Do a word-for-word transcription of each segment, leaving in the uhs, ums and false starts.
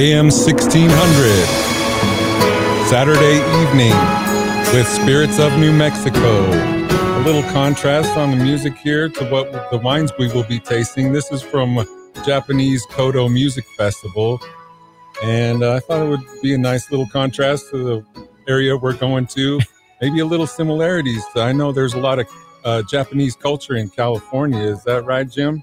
A M sixteen hundred, Saturday evening with Spirits of New Mexico. A little contrast on the music here to what the wines we will be tasting. This is from Japanese Kodo Music Festival, and uh, I thought it would be a nice little contrast to the area we're going to. Maybe a little similarities. I know there's a lot of uh, Japanese culture in California. Is that right, Jim?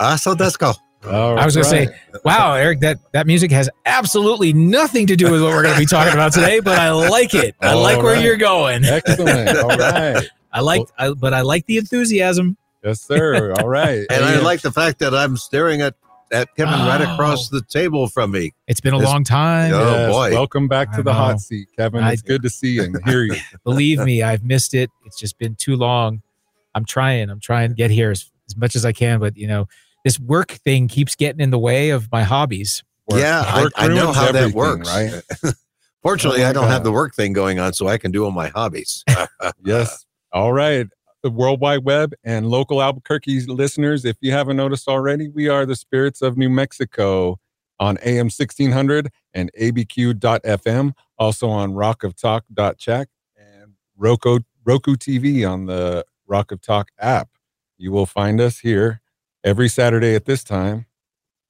Ah, so let's go. All I was right. going to say, wow, Eric, that, that music has absolutely nothing to do with what we're going to be talking about today, but I like it. I All like right. where you're going. Excellent. All right. I like, well, I, but I like the enthusiasm. Yes, sir. All right. And yeah. I like the fact that I'm staring at, at Kevin oh. right across the table from me. It's been a it's, long time. Oh, yes. boy. Welcome back to I the know. hot seat, Kevin. It's I, good to see you and hear you. Believe me, I've missed it. It's just been too long. I'm trying. I'm trying to get here as, as much as I can, but, you know, this work thing keeps getting in the way of my hobbies. Work, yeah, work I, I know how that works. Right? Fortunately, oh I don't God. have the work thing going on, so I can do all my hobbies. Yes. All right. The World Wide Web and local Albuquerque listeners, if you haven't noticed already, we are the Spirits of New Mexico on A M sixteen hundred and A B Q dot F M, also on rock of talk dot check and Roku, Roku T V on the Rock of Talk app. You will find us here every Saturday at this time,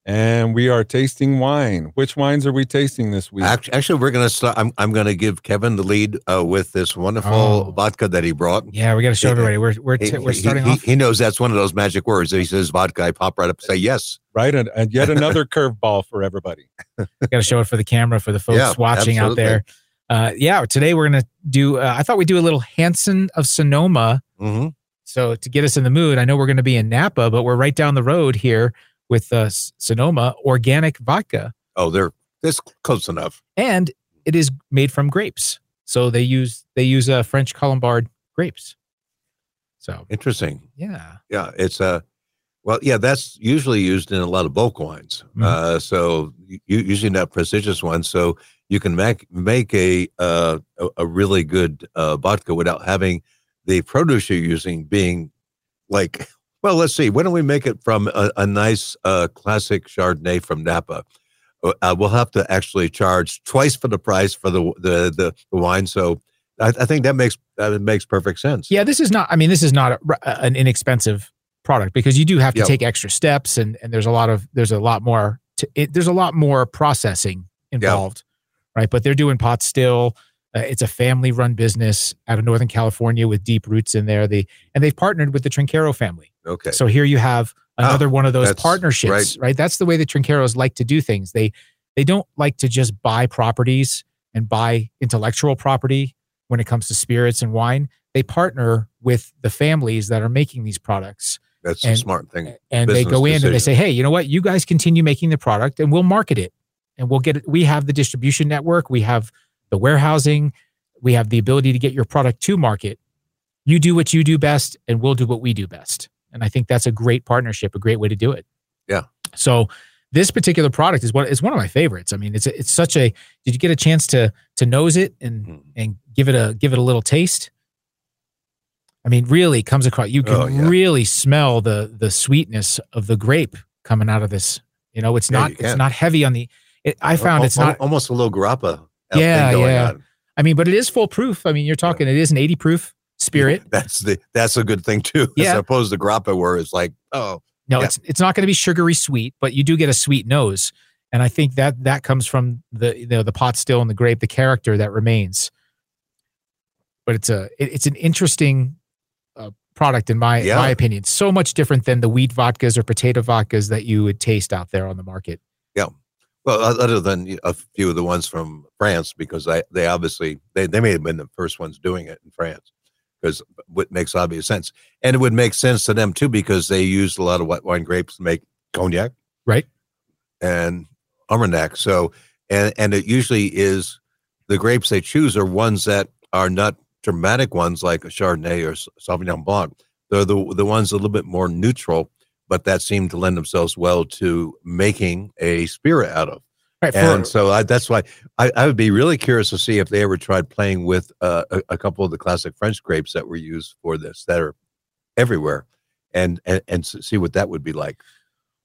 and we are tasting wine. Which wines are we tasting this week? Actually, actually we're going to start. I'm, I'm going to give Kevin the lead uh, with this wonderful oh. vodka that he brought. Yeah, we got to show everybody. We're we're, t- he, we're starting he, off. He, he knows that's one of those magic words. He says vodka, I pop right up and say yes. Right, and, and yet another curveball for everybody. Got to show it for the camera, for the folks yeah, watching absolutely. out there. Uh, yeah, today we're going to do, uh, I thought we'd do a little Hanson of Sonoma. Mm-hmm. So to get us in the mood, I know we're going to be in Napa, but we're right down the road here with uh, Sonoma Organic Vodka. Oh, they're that's close enough. And it is made from grapes. So they use they use uh, French Colombard grapes. So interesting. Yeah. Yeah, it's a uh, well, yeah, that's usually used in a lot of bulk wines. Mm-hmm. Uh, so you, usually not prestigious ones. So you can make make a uh, a really good uh, vodka without having the produce you're using being like, well, let's see, why don't we make it from a, a nice uh, classic Chardonnay from Napa? Uh, we'll have to actually charge twice for the price for the the, the, the wine. So I, I think that makes that makes perfect sense. Yeah, this is not, I mean, this is not a, an inexpensive product because you do have to yep. take extra steps and, and there's a lot of, there's a lot more, to, it, there's a lot more processing involved, yep. right? But they're doing pot still. It's a family-run business out of Northern California with deep roots in there. They and they've partnered with the Trinchero family. Okay. So here you have another ah, one of those partnerships, right. right? That's the way the Trincheros like to do things. They they don't like to just buy properties and buy intellectual property when it comes to spirits and wine. They partner with the families that are making these products. That's and, a smart thing. And business they go in decision. and they say, hey, you know what? You guys continue making the product and we'll market it. And we'll get it. We have the distribution network. We have the warehousing, we have the ability to get your product to market. You do what you do best, and we'll do what we do best. And I think that's a great partnership, a great way to do it. Yeah. So this particular product is one, it's one of my favorites. I mean, it's it's such a. Did you get a chance to to nose it and mm. and give it a give it a little taste? I mean, really comes across. You can oh, yeah. really smell the the sweetness of the grape coming out of this. You know, it's yeah, not it's not heavy on the. It, I found o- it's o- not almost a little grappa. Yeah, yeah. On. I mean, but it is full proof. I mean, you're talking, it is an eighty proof spirit. Yeah, that's the that's a good thing too, yeah. as opposed to grappa, where it's like, oh, no, yeah. it's it's not going to be sugary sweet, but you do get a sweet nose, and I think that that comes from the you know, the pot still and the grape, the character that remains. But it's a it, it's an interesting uh, product in my yeah. my opinion. So much different than the wheat vodkas or potato vodkas that you would taste out there on the market. Yeah. Well, other than a few of the ones from France, because I, they obviously, they, they may have been the first ones doing it in France, because it makes obvious sense. And it would make sense to them, too, because they used a lot of white wine grapes to make cognac. Right. And Armagnac. So, and, and it usually is the grapes they choose are ones that are not dramatic ones like a Chardonnay or Sauvignon Blanc. They're the, the ones a little bit more neutral, but that seemed to lend themselves well to making a spirit out of. Right, and for, so I, that's why I, I would be really curious to see if they ever tried playing with uh, a, a couple of the classic French grapes that were used for this that are everywhere and, and, and see what that would be like.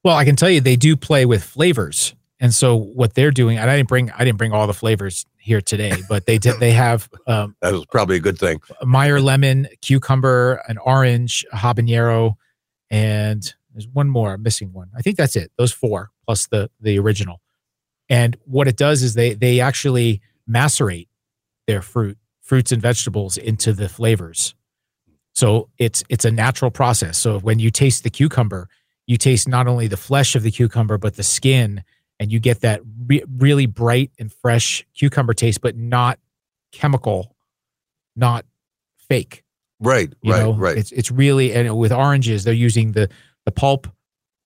Well, I can tell you they do play with flavors And so what they're doing, and I didn't bring, I didn't bring all the flavors here today, but they did, they have, um, that was probably a good thing. Meyer lemon, cucumber, an orange, a habanero, and there's one more, I'm missing one. I think that's it. Those four plus the, the original. And what it does is they, they actually macerate their fruit, fruits and vegetables into the flavors. So it's, it's a natural process. So when you taste the cucumber, you taste not only the flesh of the cucumber, but the skin. And you get that re- really bright and fresh cucumber taste, but not chemical, not fake. Right, you right, know? right. It's it's really, and with oranges, they're using the the pulp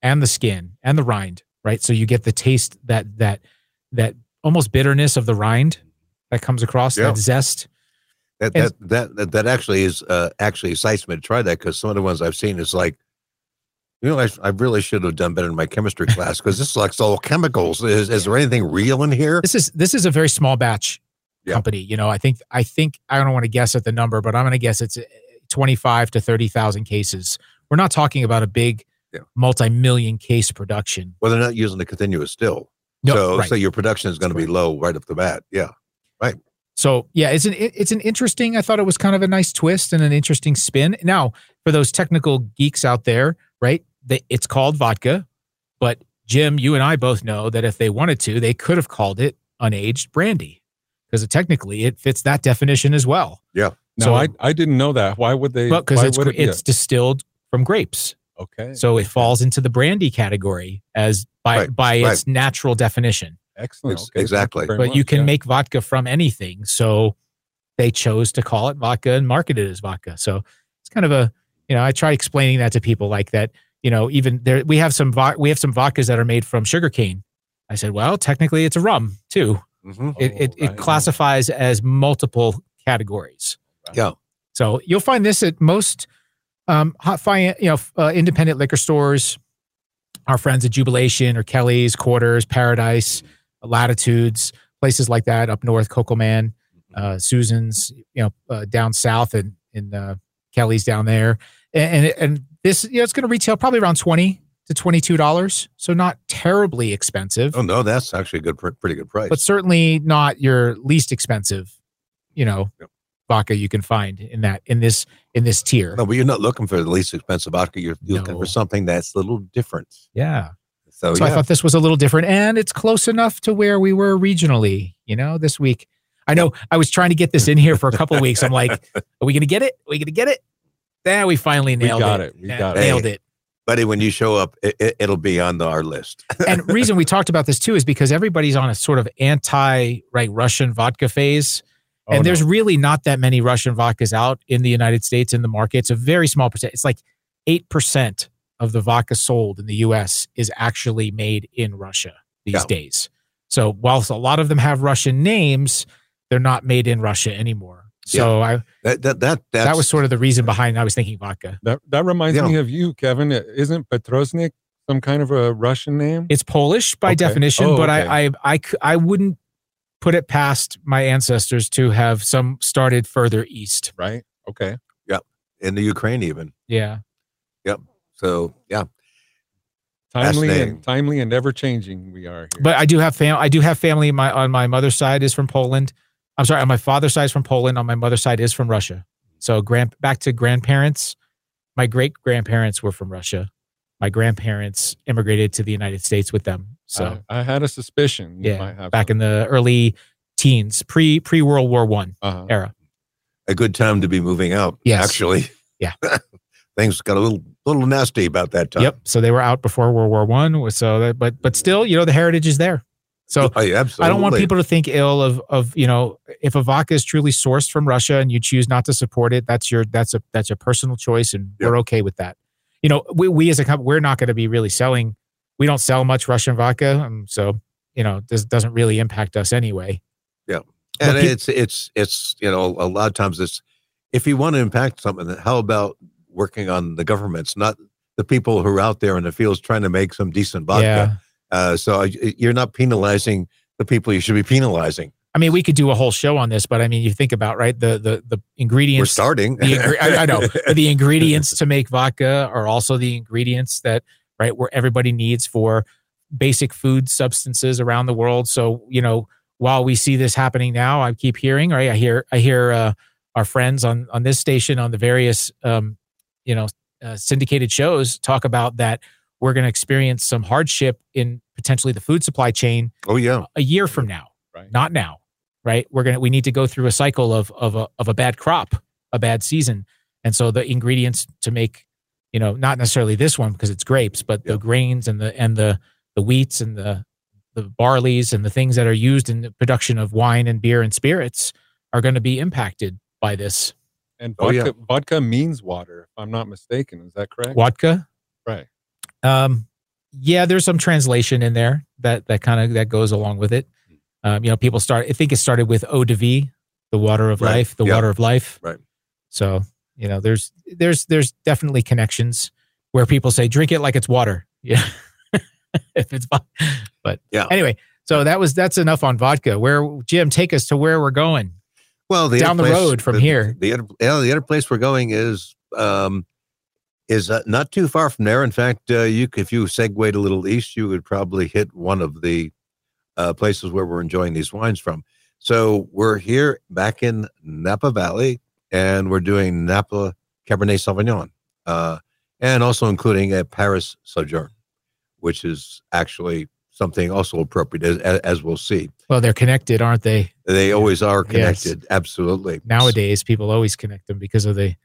and the skin and the rind, right? So you get the taste, that that that almost bitterness of the rind that comes across, yeah. that zest. That that, and, that that that actually is uh, actually excites me to try that, because some of the ones I've seen is like, you know, I, I really should have done better in my chemistry class, because this looks all chemicals. Is, is there anything real in here? This is this is a very small batch yeah. company. You know, I think I think I don't want to guess at the number, but I'm going to guess it's twenty-five to thirty thousand cases. We're not talking about a big yeah. multi-million case production. Well, they're not using the continuous still, no, so right. so your production is going to be low right off the bat. Yeah, right. So yeah, it's an it, it's an interesting. I thought it was kind of a nice twist and an interesting spin. Now, for those technical geeks out there. Right? They, it's called vodka, but Jim, you and I both know that if they wanted to, they could have called it unaged brandy, because technically it fits that definition as well. Yeah. No, so I, I didn't know that. Why would they? Because it's, it it's distilled from grapes. Okay. So it falls into the brandy category as by right, by right. its natural definition. Excellent. Okay, exactly. You but much, you can yeah. make vodka from anything. So they chose to call it vodka and market it as vodka. So it's kind of a, you know, I try explaining that to people like that, you know, even there, we have some, vo- we have some vodkas that are made from sugarcane. I said, well, technically it's a rum too. Mm-hmm. It, oh, it, it right. classifies as multiple categories. Right. Yeah. So you'll find this at most, um, hot fi- you know, uh, independent liquor stores, our friends at Jubilation or Kelly's, Quarters, Paradise, Latitudes, places like that up north, Cocoman, uh, Susan's, you know, uh, down south and in, uh, Kelly's down there. And, and and this, you know, it's going to retail probably around twenty to twenty-two dollars. So not terribly expensive. Oh, no, that's actually a good, pretty good price. But certainly not your least expensive, you know, yep. vodka you can find in that, in this, in this tier. No, but you're not looking for the least expensive vodka. You're, you're no. looking for something that's a little different. Yeah. So, so yeah. I thought this was a little different, and it's close enough to where we were regionally, you know, this week. I know I was trying to get this in here for a couple of weeks. I'm like, are we going to get it? Are we going to get it? Then we finally nailed we got it. it. We yeah, got nailed it. it. Buddy, when you show up, it, it, it'll be on the, our list. And reason we talked about this too is because everybody's on a sort of anti right Russian vodka phase. Oh, and no. there's really not that many Russian vodkas out in the United States in the market. It's a very small percent. It's like eight percent of the vodka sold in the U S is actually made in Russia these yeah. days. So whilst a lot of them have Russian names, they're not made in Russia anymore. So yeah. I that that that, that's, that was sort of the reason behind I was thinking vodka. That that reminds yeah. me of you, Kevin. Isn't Petrosnik some kind of a Russian name? It's Polish by okay. definition, oh, but okay. I, I I I wouldn't put it past my ancestors to have some started further east. Right. Okay. Yep. In the Ukraine, even. Yeah. Yep. So yeah. Timely and timely and ever changing we are here. But I do have fam I do have family. My on my mother's side is from Poland. I'm sorry, on my father's side is from Poland. On my mother's side is from Russia. So grand, back to grandparents, my great-grandparents were from Russia. My grandparents immigrated to the United States with them. So I, I had a suspicion. Yeah, might have back one. in the early teens, pre, pre-World War One uh-huh. era. A good time to be moving out, yes. actually. Yeah. Things got a little little nasty about that time. Yep. So they were out before World War One. So, that, but but still, you know, the heritage is there. So oh, yeah, I don't want people to think ill of, of, you know, if a vodka is truly sourced from Russia and you choose not to support it, that's your, that's a, that's a personal choice. And yep. we're okay with that. You know, we, we as a company, we're not going to be really selling. We don't sell much Russian vodka. Um, so, you know, this doesn't really impact us anyway. Yeah. And pe- it's, it's, it's, you know, a lot of times it's, if you want to impact something, how about working on the governments, not the people who are out there in the fields trying to make some decent vodka. Yeah. Uh, so you're not penalizing the people you should be penalizing. I mean, we could do a whole show on this, but I mean, you think about, right, the the the ingredients. We're starting. The ingre- I, I know. The ingredients to make vodka are also the ingredients that, right, where everybody needs for basic food substances around the world. So, you know, while we see this happening now, I keep hearing, right? I hear, I hear uh, our friends on, on this station on the various, um, you know, uh, syndicated shows talk about that we're going to experience some hardship in potentially the food supply chain. Oh yeah, a year from now, right? Not now, right? We're gonna we need to go through a cycle of of a of a bad crop, a bad season, and so the ingredients to make, you know, not necessarily this one because it's grapes, but yeah. the grains and the and the the wheats and the the barleys and the things that are used in the production of wine and beer and spirits are going to be impacted by this. And vodka, oh, yeah. vodka means water, if I'm not mistaken. Is that correct? Vodka, right? Um, yeah, there's some translation in there that that kind of that goes along with it. Um, you know, people start. I think it started with eau de vie, the water of right. life, the yeah. water of life. Right. So you know, there's there's there's definitely connections where people say drink it like it's water. Yeah. If it's fun. But yeah. Anyway, so that was that's enough on vodka. Where Jim, take us to where we're going. Well, the down the place, road from the, here. The other, you know, the other place we're going is um, is uh, not too far from there. In fact, uh, you if you segued a little east, you would probably hit one of the uh, places where we're enjoying these wines from. So we're here back in Napa Valley, and we're doing Napa Cabernet Sauvignon, uh, and also including a Paris Sojourn, which is actually something also appropriate, as, as we'll see. Well, they're connected, aren't they? They always are connected, yes. Absolutely. Nowadays, people always connect them because of the,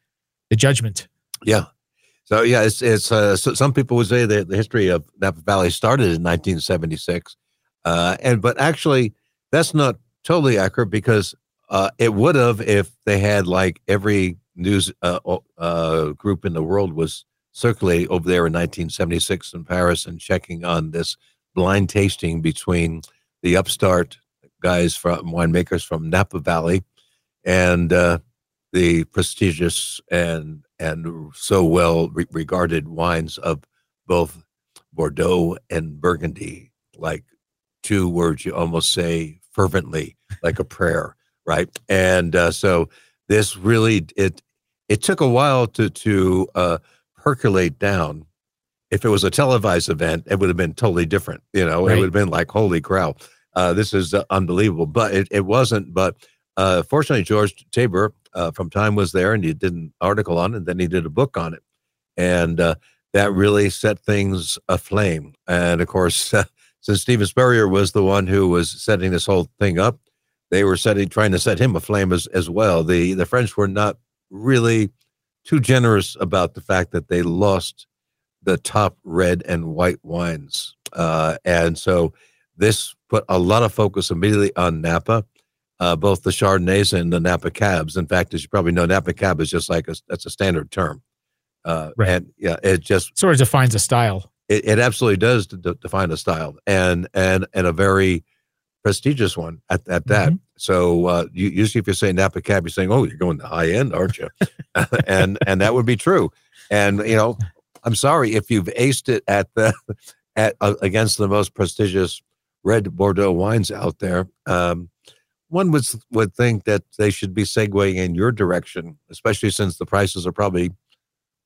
the judgment. Yeah. So, yeah, it's it's. Uh, so some people would say that the history of Napa Valley started in nineteen seventy-six, uh, and but actually, that's not totally accurate because uh, it would have if they had, like, every news uh, uh, group in the world was circulating over there in nineteen seventy-six in Paris and checking on this blind tasting between the upstart guys from winemakers from Napa Valley and uh, the prestigious and and so well re- regarded wines of both Bordeaux and Burgundy, like two words you almost say fervently, like a prayer, right? And uh, so this really it it took a while to to. Uh, percolate down. If it was a televised event, it would have been totally different. You know, right. It would have been like, holy crow, uh, this is uh, unbelievable. But it, it wasn't. But uh, fortunately, George Tabor uh, from Time was there and he did an article on it and then he did a book on it. And uh, that really set things aflame. And of course, uh, since Stephen Spurrier was the one who was setting this whole thing up, they were setting, trying to set him aflame as, as well. The, the French were not really too generous about the fact that they lost the top red and white wines. Uh, and so this put a lot of focus immediately on Napa, uh, both the Chardonnays and the Napa Cabs. In fact, as you probably know, Napa Cab is just like a, that's a standard term. Uh, right. And yeah, it just sort of defines a style. It, it absolutely does de- define a style and, and, and a very prestigious one at, at that. Mm-hmm. So uh, you, usually if you're saying Napa Cab, you're saying, oh, you're going to high end, aren't you? and and that would be true. And, you know, I'm sorry if you've aced it at the at uh, against the most prestigious red Bordeaux wines out there. Um, one would, would think that they should be segueing in your direction, especially since the prices are probably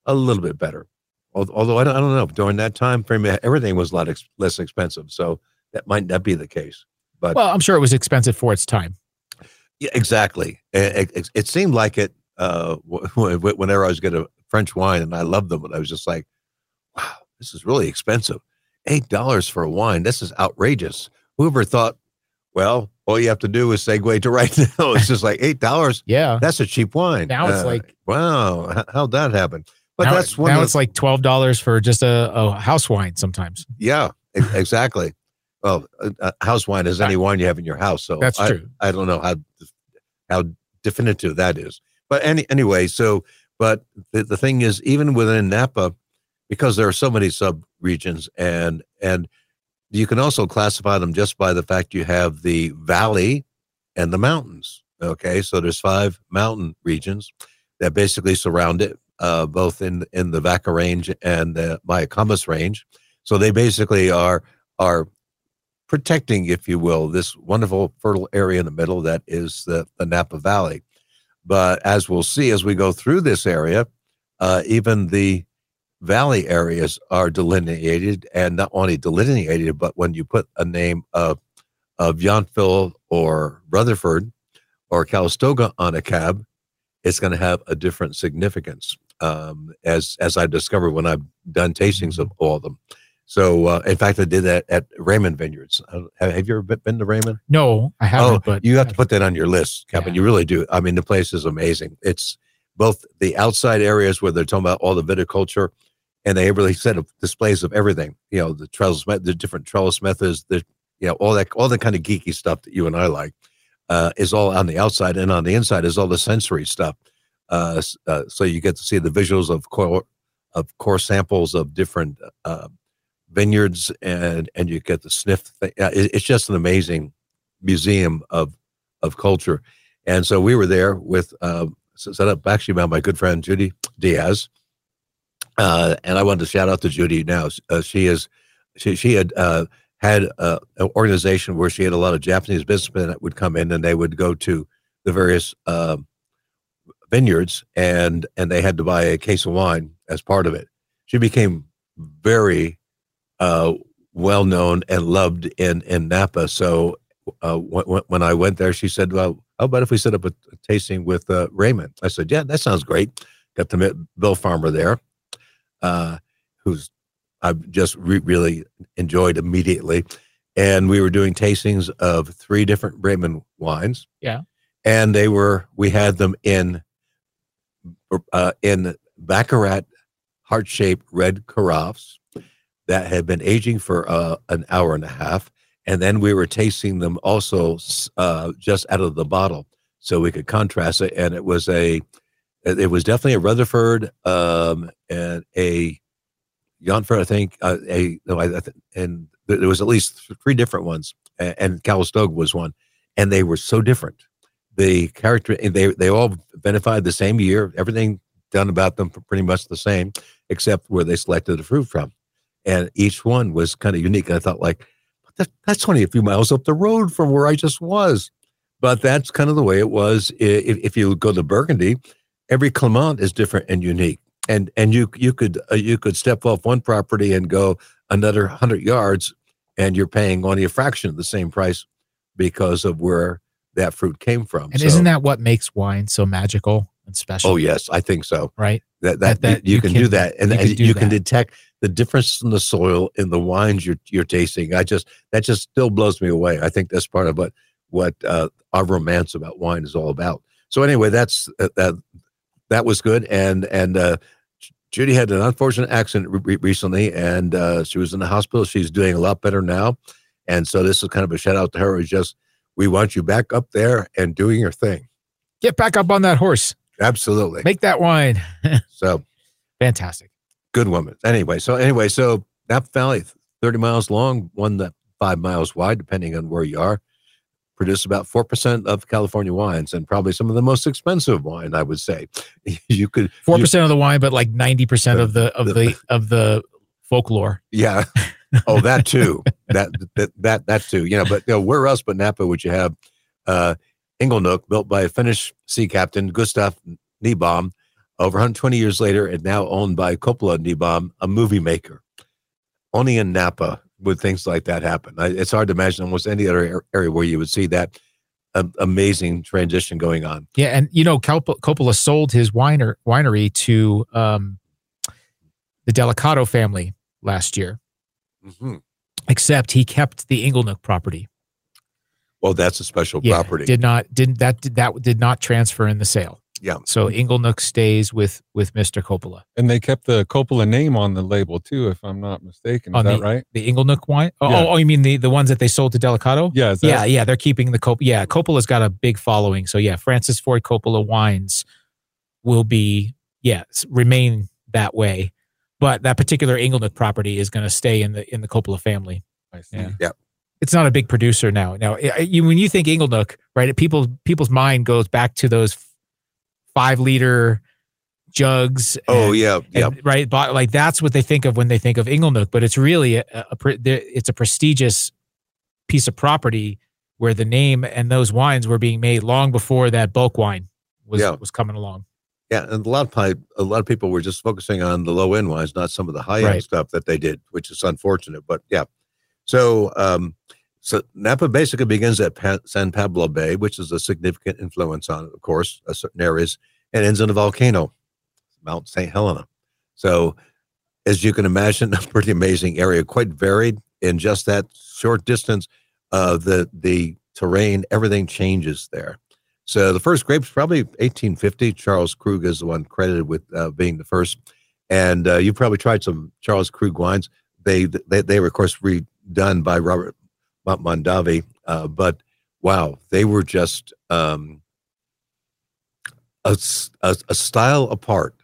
a little bit better. Although, I don't, I don't know, during that time frame, everything was a lot ex- less expensive. So that might not be the case. But well, I'm sure it was expensive for its time. Yeah, exactly. It, it, it seemed like it uh, whenever I was getting a French wine, and I loved them, and I was just like, wow, this is really expensive. eight dollars for a wine. This is outrageous. Whoever thought, well, all you have to do is segue to right now. It's just like eight dollars. Yeah. That's a cheap wine. Now it's uh, like, wow, how'd that happen? But now, that's one now of, it's like twelve dollars for just a, a house wine sometimes. Yeah, exactly. Well, a house wine is any wine you have in your house. So that's true. I, I don't know how how definitive that is. But any, anyway, so, but the, the thing is, even within Napa, because there are so many sub-regions, and, and you can also classify them just by the fact you have the valley and the mountains. Okay, so there's five mountain regions that basically surround it, uh, both in, in the Vaca Range and the Mayacamas Range. So they basically are are... protecting, if you will, this wonderful fertile area in the middle that is the, the Napa Valley. But as we'll see as we go through this area, uh, even the valley areas are delineated, and not only delineated, but when you put a name of, of Yountville or Rutherford or Calistoga on a cab, it's going to have a different significance, um, as as I discovered when I've done tastings of all of them. So, uh, in fact, I did that at Raymond Vineyards. Uh, have you ever been to Raymond? No, I haven't. Oh, but you have to put that on your list, Captain. Yeah. You really do. I mean, the place is amazing. It's both the outside areas where they're talking about all the viticulture, and they really set up displays of everything. You know, the trellis, the different trellis methods, the you know all that, all the kind of geeky stuff that you and I like, uh, is all on the outside, and on the inside is all the sensory stuff. Uh, uh, so you get to see the visuals of core, of core samples of different. Uh, vineyards, and and you get the sniff thing. It's just an amazing museum of of culture. And so we were there with uh set up actually by my good friend Judy Diaz, uh and I wanted to shout out to Judy now. uh, she is she she had uh had uh, an organization where she had a lot of Japanese businessmen that would come in, and they would go to the various uh, vineyards, and and they had to buy a case of wine as part of it. She became very Uh, well known and loved in, in Napa. So uh, when, when I went there, she said, well, how about if we set up a, a tasting with uh, Raymond? I said, yeah, that sounds great. Got to meet Bill Farmer there, uh, who's I've just re really enjoyed immediately. And we were doing tastings of three different Raymond wines. Yeah. And they were, we had them in, uh, in Baccarat heart-shaped red carafes that had been aging for uh, an hour and a half. And then we were tasting them also uh, just out of the bottle, so we could contrast it. And it was a, it was definitely a Rutherford um, and a Yountville, I think. Uh, a no, I, I th and there was at least th three different ones, and, and Calistoga was one, and they were so different. The character, they they all identified the same year. Everything done about them pretty much the same, except where they selected the fruit from. And each one was kind of unique. And I thought, like, that, that's only a few miles up the road from where I just was. But that's kind of the way it was. If, if you go to Burgundy, every Clement is different and unique. And and you you could uh, you could step off one property and go another hundred yards, and you're paying only a fraction of the same price because of where that fruit came from. And so, isn't that what makes wine so magical and special? Oh yes, I think so. Right. That that, that you, you can, can do that, and you can, and you can detect the difference in the soil in the wines you're you're tasting. I just that just still blows me away. I think that's part of what what uh, our romance about wine is all about. So anyway, that's uh, that that was good. And and uh, Judy had an unfortunate accident re recently, and uh, she was in the hospital. She's doing a lot better now, and so this is kind of a shout out to her. It's just, we want you back up there and doing your thing. Get back up on that horse. Absolutely. Make that wine. So fantastic. Good woman. Anyway, so anyway, so Napa Valley, thirty miles long, one that five miles wide, depending on where you are, produce about four percent of California wines, and probably some of the most expensive wine, I would say. You could four percent of the wine, but like ninety percent of the, of the, the, of the folklore. Yeah. Oh, that too. that, that, that, that too, you know, but you know, where else but Napa would you have, uh, Inglenook, built by a Finnish sea captain, Gustav Nyblom, over one hundred twenty years later, and now owned by Coppola Nyblom, a movie maker. Only in Napa would things like that happen. I, it's hard to imagine almost any other area where you would see that um, amazing transition going on. Yeah, and you know, Coppola sold his winer, winery to um, the Delicato family last year, mm-hmm. except he kept the Inglenook property. Well, that's a special yeah, property. Did not didn't that did, that did not transfer in the sale. Yeah. So Inglenook stays with with Mister Coppola. And they kept the Coppola name on the label too, if I'm not mistaken. Is on that the, right? The Inglenook wine. Oh, yeah. oh, oh, you mean the the ones that they sold to Delicato? Yeah. Is that yeah. Yeah. They're keeping the Coppola. Yeah. Coppola's got a big following. So yeah, Francis Ford Coppola wines will be yeah remain that way, but that particular Inglenook property is going to stay in the in the Coppola family. I see. Yeah. yeah. It's not a big producer now. Now, you, when you think Inglenook, right, people people's mind goes back to those five liter jugs. And, oh yeah, yeah, and, right. But like that's what they think of when they think of Inglenook. But it's really a, a, a it's a prestigious piece of property where the name and those wines were being made long before that bulk wine was yeah. was coming along. Yeah, and a lot of probably, a lot of people were just focusing on the low end wines, not some of the high end right. stuff that they did, which is unfortunate. But yeah, so um, so Napa basically begins at pa- San Pablo Bay, which is a significant influence on, of course, a certain areas, and ends in a volcano, Mount Saint Helena. So, as you can imagine, a pretty amazing area, quite varied in just that short distance. Uh, the the terrain, everything changes there. So the first grapes, probably eighteen fifty. Charles Krug is the one credited with uh, being the first. And uh, you probably tried some Charles Krug wines. They they, they were, of course, redone by Robert Mondavi. Uh, but, wow, they were just um, a, a, a style apart.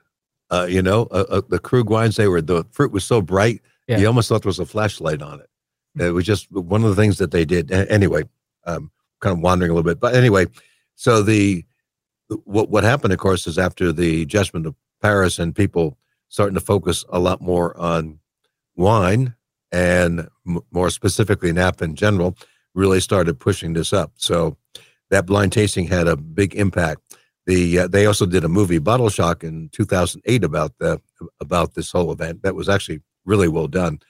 Uh, you know, uh, uh, the Krug wines, they were, the fruit was so bright, yeah. you almost thought there was a flashlight on it. It was just one of the things that they did. Anyway, um, kind of wandering a little bit. But anyway... So the what what happened, of course, is after the Judgment of Paris and people starting to focus a lot more on wine and m- more specifically Napa in general, really started pushing this up. So that blind tasting had a big impact. The uh, they also did a movie, Bottle Shock, in two thousand eight about the about this whole event. That was actually really well done.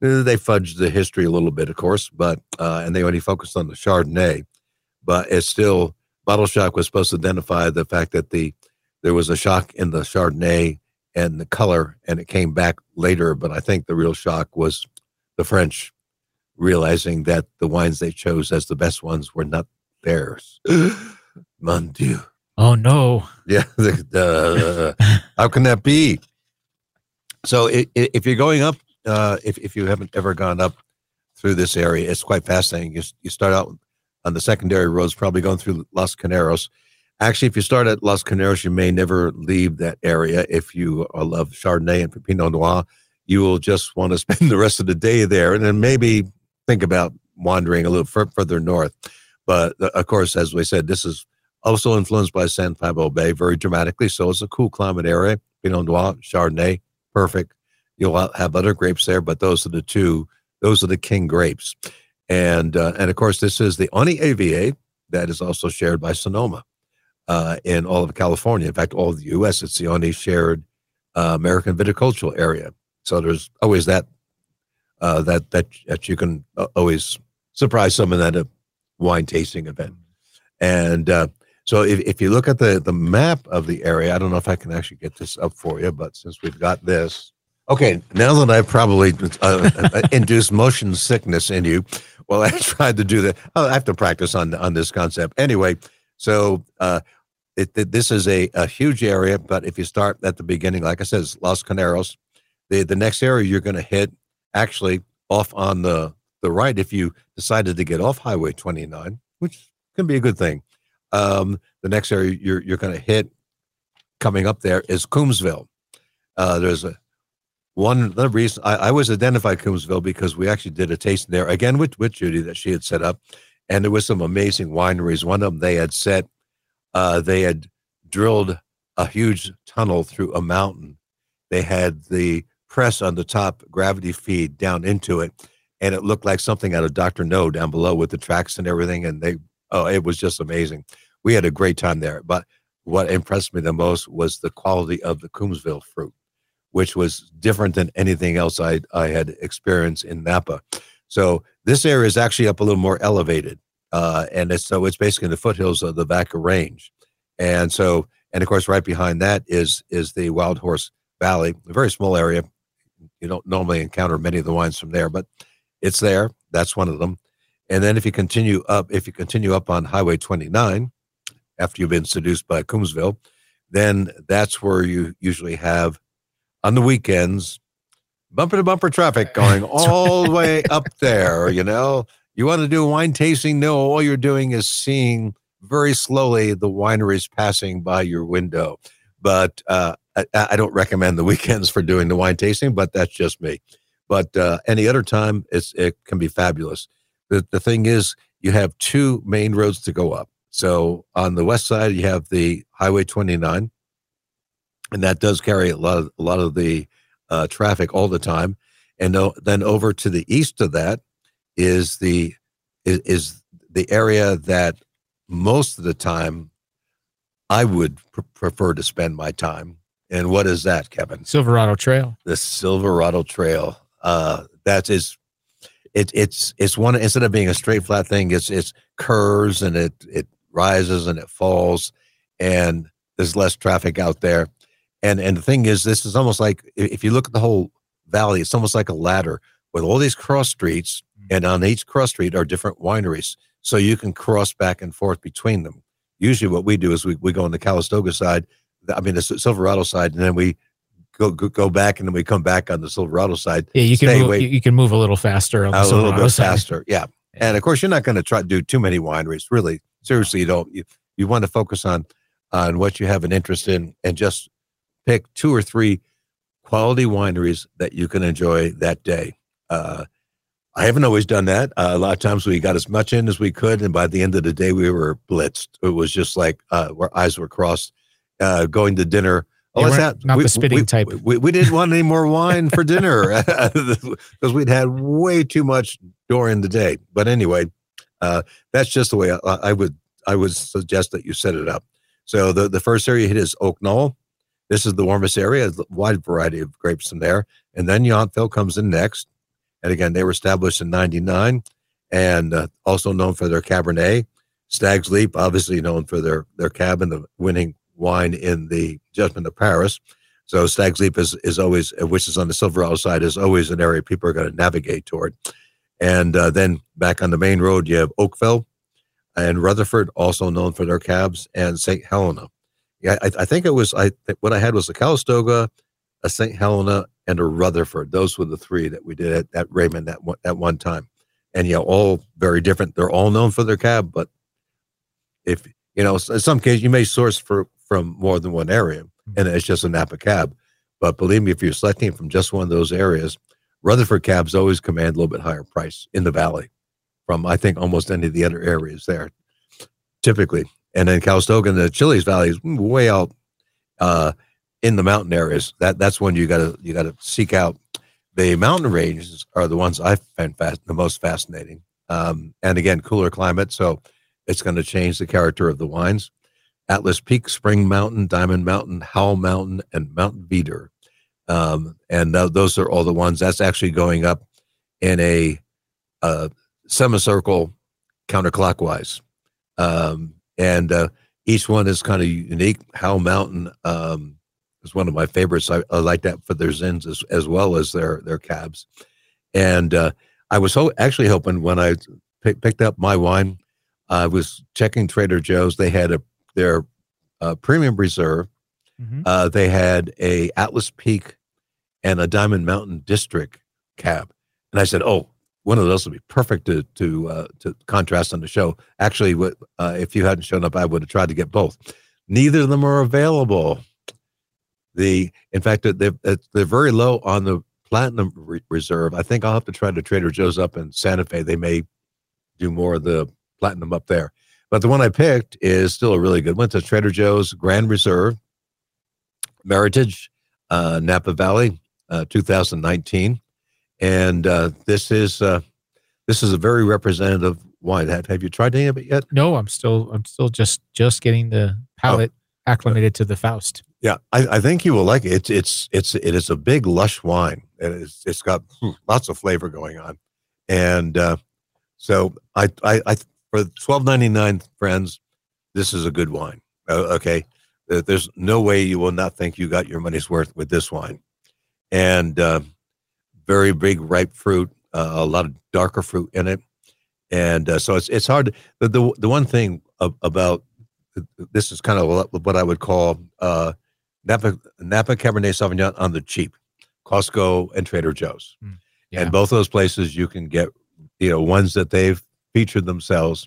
They fudged the history a little bit, of course, but uh, and they only focused on the Chardonnay, but it's still. Bottle Shock was supposed to identify the fact that the there was a shock in the Chardonnay and the color, and it came back later. But I think the real shock was the French realizing that the wines they chose as the best ones were not theirs. Mon Dieu. Oh, no. Yeah. The, uh, how can that be? So it, it, if you're going up, uh, if, if you haven't ever gone up through this area, it's quite fascinating. You, you start out on the secondary roads, probably going through Los Caneros. Actually, if you start at Los Caneros, you may never leave that area. If you love Chardonnay and Pinot Noir, you will just want to spend the rest of the day there and then maybe think about wandering a little f- further north. But, of course, as we said, this is also influenced by San Pablo Bay very dramatically, so it's a cool climate area. Pinot Noir, Chardonnay, perfect. You'll have other grapes there, but those are the two, those are the king grapes. And, uh, and of course, this is the only A V A that is also shared by Sonoma uh, in all of California. In fact, all of the U S, it's the only shared uh, American viticultural area. So there's always that, uh, that, that, that you can always surprise someone at a wine tasting event. And uh, so if, if you look at the, the map of the area, I don't know if I can actually get this up for you, but since we've got this. Okay, now that I've probably uh, induced motion sickness in you, well, I tried to do that. I have to practice on on this concept. Anyway, so uh, it, it, this is a, a huge area, but if you start at the beginning, like I said, it's Los Caneros. The the next area you're going to hit, actually, off on the, the right, if you decided to get off Highway twenty-nine, which can be a good thing. Um, the next area you're you're going to hit coming up there is Coombsville. Uh, there's a One the reason I, I was identified Coombsville because we actually did a tasting there again with, with Judy that she had set up, and there was some amazing wineries. One of them they had set, uh, they had drilled a huge tunnel through a mountain. They had the press on the top, gravity feed down into it, and it looked like something out of Doctor No down below with the tracks and everything. And they oh, it was just amazing. We had a great time there. But what impressed me the most was the quality of the Coombsville fruit, which was different than anything else I I had experienced in Napa. So this area is actually up a little more elevated. Uh, and it's, so it's basically in the foothills of the Vaca Range. And so, and of course, right behind that is is the Wild Horse Valley, a very small area. You don't normally encounter many of the wines from there, but it's there. That's one of them. And then if you continue up, if you continue up on Highway twenty-nine, after you've been seduced by Coombsville, then that's where you usually have on the weekends, bumper-to-bumper traffic going all the way up there, you know. You want to do wine tasting? No, all you're doing is seeing very slowly the wineries passing by your window. But uh, I, I don't recommend the weekends for doing the wine tasting, but that's just me. But uh, any other time, it's, it can be fabulous. The, the thing is, you have two main roads to go up. So on the west side, you have the Highway twenty-nine, and that does carry a lot of, a lot of the uh, traffic all the time. And then over to the east of that is the is, is the area that most of the time I would pr prefer to spend my time. And what is that, Kevin? Silverado Trail. The Silverado Trail. Uh, that is, it, it's it's one, instead of being a straight flat thing, it's it's curves and it it rises and it falls, and there's less traffic out there. And and the thing is, this is almost like, if you look at the whole valley, it's almost like a ladder with all these cross streets, and on each cross street are different wineries, so you can cross back and forth between them. Usually what we do is we, we go on the Calistoga side, I mean the Silverado side, and then we go go, go back, and then we come back on the Silverado side. Yeah, you can, move, you can move a little faster on the Silverado side. A little bit faster, yeah. yeah. And of course, you're not going to try to do too many wineries, really. Seriously, you don't. You, you want to focus on, on what you have an interest in, and just pick two or three quality wineries that you can enjoy that day. Uh, I haven't always done that. Uh, a lot of times we got as much in as we could, and by the end of the day, we were blitzed. It was just like uh, our eyes were crossed. Uh, going to dinner. Oh, what's that? Not we, the spitting we, type. We, we, we didn't want any more wine for dinner because we'd had way too much during the day. But anyway, uh, that's just the way I, I would I would suggest that you set it up. So the, the first area hit is Oak Knoll. This is the warmest area, a wide variety of grapes in there. And then Yountville comes in next. And again, they were established in ninety-nine and uh, also known for their Cabernet. Stag's Leap, obviously known for their, their cab and the winning wine in the Judgment of Paris. So Stag's Leap is, is always, which is on the Silverado side, is always an area people are going to navigate toward. And uh, then back on the main road, you have Oakville and Rutherford, also known for their cabs, and Saint Helena. Yeah, I, I think it was, I what I had was a Calistoga, a Saint Helena, and a Rutherford. Those were the three that we did at, at Raymond at one, at one time. And yeah, all very different. They're all known for their cab, but if, you know, in some cases you may source for from more than one area, and it's just a Napa cab. But believe me, if you're selecting from just one of those areas, Rutherford cabs always command a little bit higher price in the valley from, I think, almost any of the other areas there, typically. And then Calistoga and the Chili's Valley is way out uh, in the mountain areas. That That's when you gotta you gotta seek out. The mountain ranges are the ones I find fast, the most fascinating. Um, and again, cooler climate, so it's going to change the character of the wines. Atlas Peak, Spring Mountain, Diamond Mountain, Howell Mountain, and Mount Veeder. Um, and th those are all the ones. That's actually going up in a uh, semicircle counterclockwise. Um, and uh, each one is kind of unique. Howell Mountain um, is one of my favorites. I, I like that for their Zins as, as well as their, their cabs. And uh, I was ho actually hoping when I picked up my wine, I was checking Trader Joe's. They had a their uh, premium reserve. Mm-hmm. Uh, they had a Atlas Peak and a Diamond Mountain District cab. And I said, oh, one of those would be perfect to to, uh, to contrast on the show. Actually, what, uh, if you hadn't shown up, I would have tried to get both. Neither of them are available. The In fact, they're, they're very low on the Platinum re Reserve. I think I'll have to try to Trader Joe's up in Santa Fe. They may do more of the Platinum up there. But the one I picked is still a really good one. It's Trader Joe's Grand Reserve, Meritage, uh, Napa Valley, uh, two thousand nineteen, and uh, this is uh, this is a very representative wine. Have, have you tried any of it yet? No, I'm still I'm still just just getting the palate oh. acclimated to the Faust. Yeah, I, I think you will like it. It's it's it's it is a big lush wine, and it's it's got hmm, lots of flavor going on, and uh, so I I. I for twelve ninety-nine, friends, this is a good wine, uh, okay? There's no way you will not think you got your money's worth with this wine. And uh, very big ripe fruit, uh, a lot of darker fruit in it. And uh, so it's it's hard. To, the, the one thing about, this is kind of what I would call uh, Napa, Napa Cabernet Sauvignon on the cheap, Costco and Trader Joe's. Mm, yeah. And both of those places you can get, you know, ones that they've featured themselves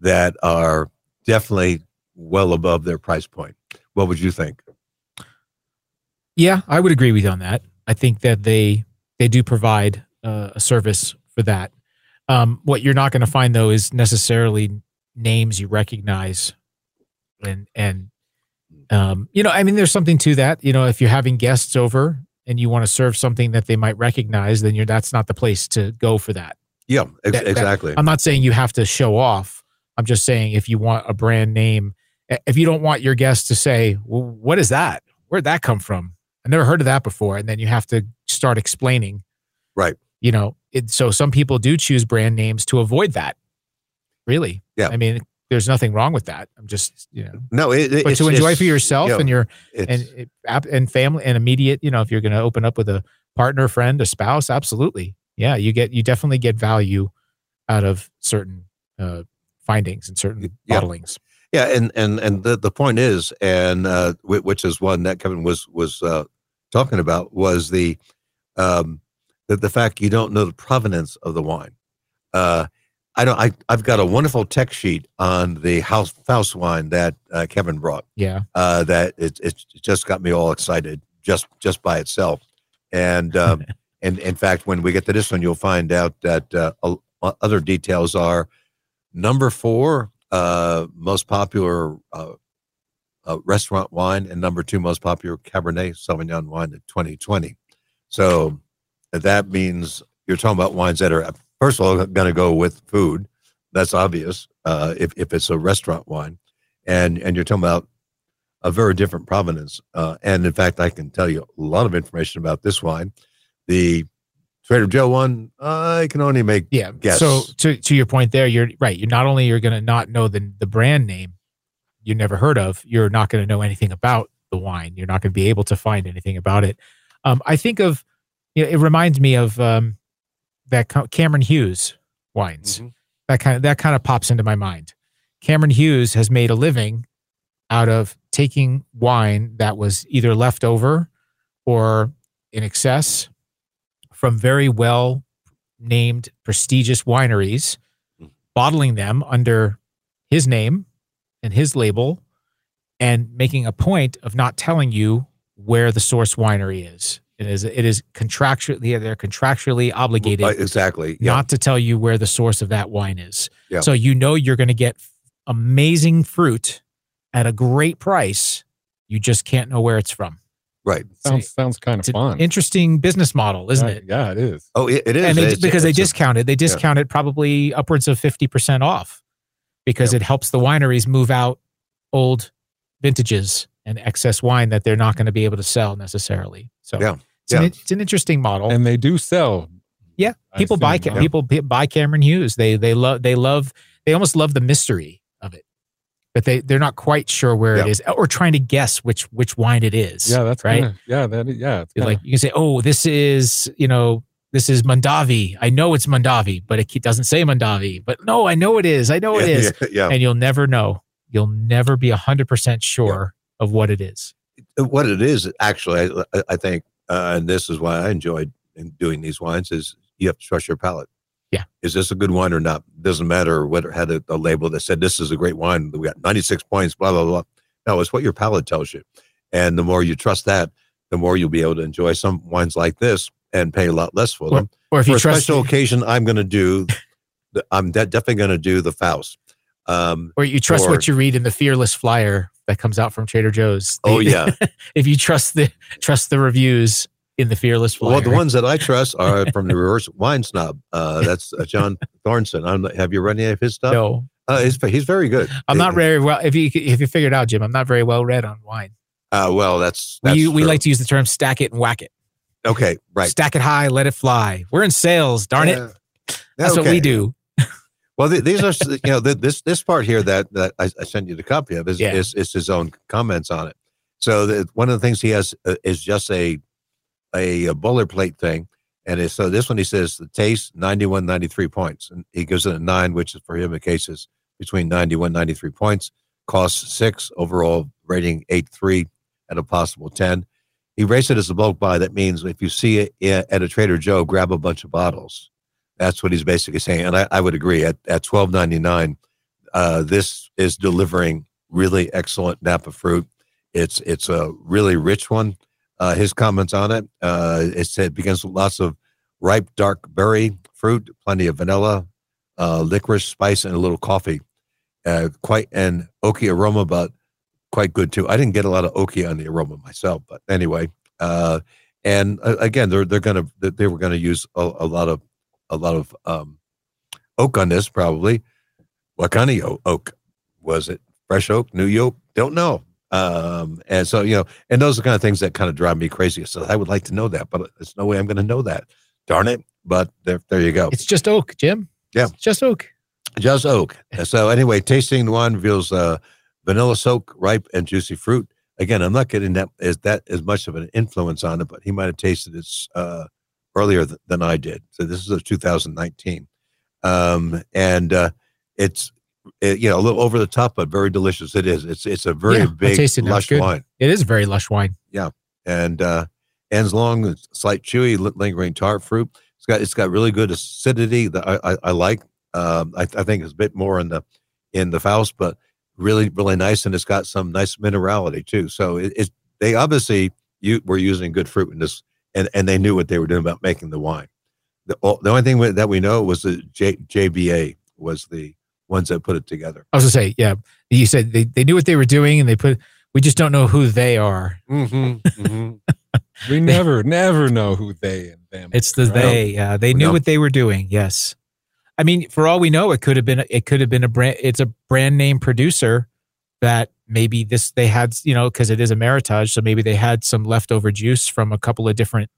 that are definitely well above their price point. What would you think? Yeah, I would agree with you on that. I think that they they do provide uh, a service for that. Um, what you're not going to find though is necessarily names you recognize, and and um, you know, I mean, there's something to that. You know, if you're having guests over and you want to serve something that they might recognize, then you're that's not the place to go for that. Yeah, ex that, exactly. That, I'm not saying you have to show off. I'm just saying if you want a brand name if you don't want your guests to say, well, what is that? Where'd that come from? I never heard of that before. And then you have to start explaining. Right. You know, it, so some people do choose brand names to avoid that. Really? Yeah. I mean, there's nothing wrong with that. I'm just, you know, no, it, it, but to enjoy for yourself, you know, and your, and, and family and immediate, you know, if you're going to open up with a partner, friend, a spouse, absolutely. Yeah. You get, you definitely get value out of certain uh, findings and certain yeah. bottlings. Yeah. And, and, and the, the point is, and uh, which is one that Kevin was, was uh, talking about was the, um, the, the fact you don't know the provenance of the wine. Uh, I don't. I, I've got a wonderful tech sheet on the house Faust wine that uh, Kevin brought. Yeah, uh, that it it just got me all excited just just by itself. And um, and in fact, when we get to this one, you'll find out that uh, other details are number four uh, most popular uh, uh, restaurant wine, and number two most popular Cabernet Sauvignon wine in twenty twenty. So that means you're talking about wines that are. First of all, I'm going to go with food. That's obvious uh, if, if it's a restaurant wine. And and you're talking about a very different provenance. Uh, and, in fact, I can tell you a lot of information about this wine. The Trader Joe one, I can only make yeah. guess. So, to to your point there, you're right. You're not only you're going to not know the, the brand name you never heard of, you're not going to know anything about the wine. You're not going to be able to find anything about it. Um, I think of, you know, it reminds me of... Um, that Cameron Hughes wines, mm-hmm. that kind of, that kind of pops into my mind. Cameron Hughes has made a living out of taking wine that was either left over or in excess from very well named prestigious wineries, bottling them under his name and his label and making a point of not telling you where the source winery is. It is. It is contractually. They're contractually obligated. Exactly. Yeah. Not to tell you where the source of that wine is. Yeah. So you know you're going to get amazing fruit at a great price. You just can't know where it's from. Right. Sounds so, sounds kind of fun. Interesting business model, isn't yeah, it? Yeah, it is. Oh, it, it is. And they, it's, because it's, they discounted, they discounted yeah. probably upwards of fifty percent off, because yeah. it helps the wineries move out old vintages and excess wine that they're not going to be able to sell necessarily. So yeah. It's, yeah. An, it's an interesting model, and they do sell. Yeah, people assume, buy yeah. people buy Cameron Hughes. They they love they love they almost love the mystery of it, but they they're not quite sure where yeah. it is, or trying to guess which which wine it is. Yeah, that's right. Kinda, yeah, that yeah. It's kinda, like you can say, oh, this is you know this is Mondavi. I know it's Mondavi, but it doesn't say Mondavi. But no, I know it is. I know it yeah, is. Yeah, yeah. And you'll never know. You'll never be a hundred percent sure yeah. of what it is. What it is actually, I, I think. Uh, and this is why I enjoyed doing these wines is you have to trust your palate. Yeah. Is this a good wine or not? Doesn't matter whether it had a, a label that said, this is a great wine. We got ninety-six points, blah, blah, blah. No, it's what your palate tells you. And the more you trust that, the more you'll be able to enjoy some wines like this and pay a lot less for them. Or, or if for you a trust special you. occasion, I'm going to do, the, I'm de- definitely going to do the Faust. Um, or you trust or, what you read in the Fearless Flyer that comes out from Trader Joe's. The, oh yeah. If you trust the trust the reviews in the Fearless Flyer. Well, the ones that I trust are from the Reverse Wine Snob. Uh, that's uh, John Thornson. I'm, have you read any of his stuff? No. Uh, he's he's very good. I'm not very well. If you if you figured out, Jim, I'm not very well read on wine. Uh, well, that's, that's we we like to use the term stack it and whack it. Okay, right. Stack it high, let it fly. We're in sales, darn uh, it. That's okay. What we do. Well, these are, you know, this this part here that, that I sent you the copy of is, yeah. is, is his own comments on it. So the, one of the things he has is just a a, a boilerplate thing. And so this one, he says, the taste, ninety-one, ninety-three points. And he gives it a nine, which is for him in cases between ninety-one, ninety-three points. Cost six, overall rating eight three at a possible ten. He rates it as a bulk buy. That means if you see it at a Trader Joe, grab a bunch of bottles. That's what he's basically saying. And I, I would agree at, at twelve ninety-nine, uh, this is delivering really excellent Napa fruit. It's, it's a really rich one. Uh, his comments on it, uh, it said begins with lots of ripe, dark berry fruit, plenty of vanilla, uh, licorice, spice, and a little coffee, uh, quite an oaky aroma, but quite good too. I didn't get a lot of oaky on the aroma myself, but anyway, uh, and uh, again, they're, they're going to, they were going to use a, a lot of, a lot of um, oak on this, probably. What kind of oak was it? fresh oak, new yoke, don't know. Um, and so, you know, and those are the kind of things that kind of drive me crazy. So I would like to know that, but there's no way I'm going to know that. Darn it. But there, there you go. It's just oak, Jim. Yeah. It's just oak. Just oak. So anyway, tasting the wine reveals uh, vanilla soak, ripe and juicy fruit. Again, I'm not getting that as that as much of an influence on it, but he might have tasted it uh, earlier th- than I did. So this is a two thousand nineteen, um, and uh, it's it, you know a little over the top, but very delicious. It is. It's it's a very yeah, big lush wine. It is very lush wine. Yeah, and uh, ends long, slight chewy, lingering tart fruit. It's got it's got really good acidity that I I, I like. Um, I, I think it's a bit more in the in the Faust, but really, really nice, and it's got some nice minerality too. So it, it they obviously you were using good fruit in this, and, and they knew what they were doing about making the wine. The, the only thing that we know was the J, JBA was the ones that put it together. I was gonna say, yeah, you said they, they knew what they were doing, and they put. We just don't know who they are. Mm-hmm, mm-hmm. We never, never know who they and them. It's the right? they. Yeah, they knew no. what they were doing. Yes. I mean, for all we know, it could have been it could have been a brand. It's a brand name producer that maybe this they had, you know, because it is a Meritage, so maybe they had some leftover juice from a couple of different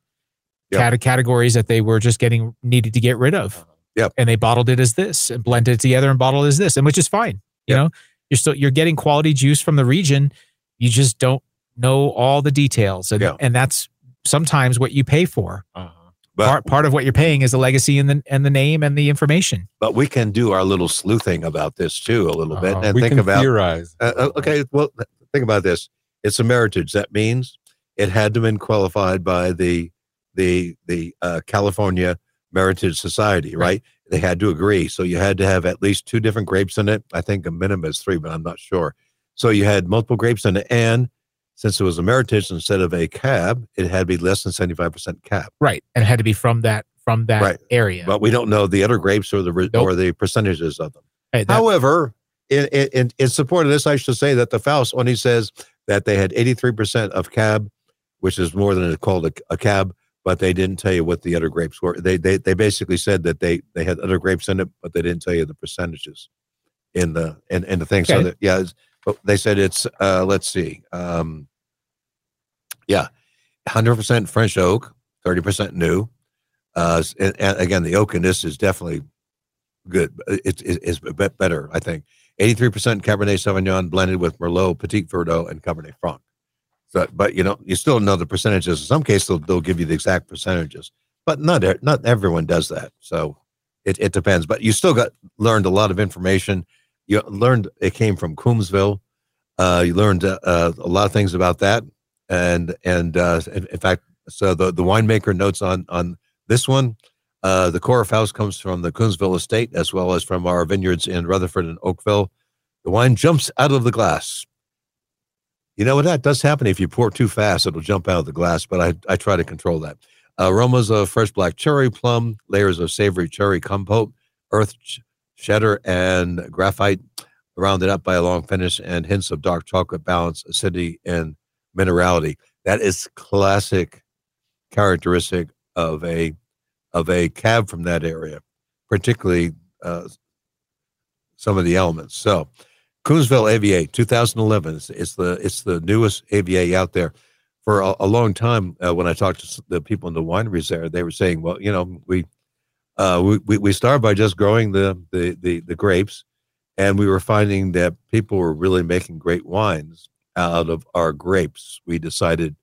yep. cat- categories that they were just getting needed to get rid of. Yep. And they bottled it as this and blended it together and bottled it as this, and which is fine. You yep. know, you're still you're getting quality juice from the region. You just don't know all the details, and yep. and that's sometimes what you pay for. Uh-huh. But, part part of what you're paying is the legacy and the and the name and the information. But we can do our little sleuthing about this too a little bit uh, and we think can about theorize. Uh, okay, well, think about this. It's a Meritage. That means it had to have been qualified by the the the uh, California Meritage Society, right? right? They had to agree. So you had to have at least two different grapes in it. I think a minimum is three, but I'm not sure. So you had multiple grapes in it, and since it was a Meritage instead of a cab, it had to be less than seventy-five percent cab. Right. And it had to be from that from that right. area. But we don't know the other grapes or the nope. or the percentages of them. Hey, that, However, in, in, in support of this, I should say that the Faust only says that they had eighty-three percent of cab, which is more than it's called a, a cab, but they didn't tell you what the other grapes were. They they they basically said that they, they had other grapes in it, but they didn't tell you the percentages in the in, in the thing. Okay. So that, yeah, they said it's, uh, let's see, um, yeah, one hundred percent French oak, thirty percent new. Uh, and, and again, the oak in this is definitely good. It, it, it's better, I think. eighty-three percent Cabernet Sauvignon blended with Merlot, Petit Verdot, and Cabernet Franc. So, but, you know, you still know the percentages. In some cases, they'll, they'll give you the exact percentages. But not not everyone does that. So it, it depends. But you still got learned a lot of information. You learned it came from Coombsville. Uh, you learned uh, uh, a lot of things about that. And and uh, in, in fact, so the, the winemaker notes on on this one, uh, the core of Faust comes from the Coombsville estate as well as from our vineyards in Rutherford and Oakville. The wine jumps out of the glass. You know what? That does happen if you pour too fast, it'll jump out of the glass, but I, I try to control that. Uh, aromas of fresh black cherry plum, layers of savory cherry compote, earth ch- cheddar and graphite, rounded up by a long finish and hints of dark chocolate balance, acidity, and minerality. That is classic characteristic of a of a cab from that area, particularly uh, some of the elements. So, Coombsville A V A two thousand eleven. It's, it's the it's the newest A V A out there. For a, a long time, uh, when I talked to the people in the wineries there, they were saying, "Well, you know, we uh, we, we we started by just growing the the the, the grapes, and we were finding that people were really making great wines out of our grapes." We decided,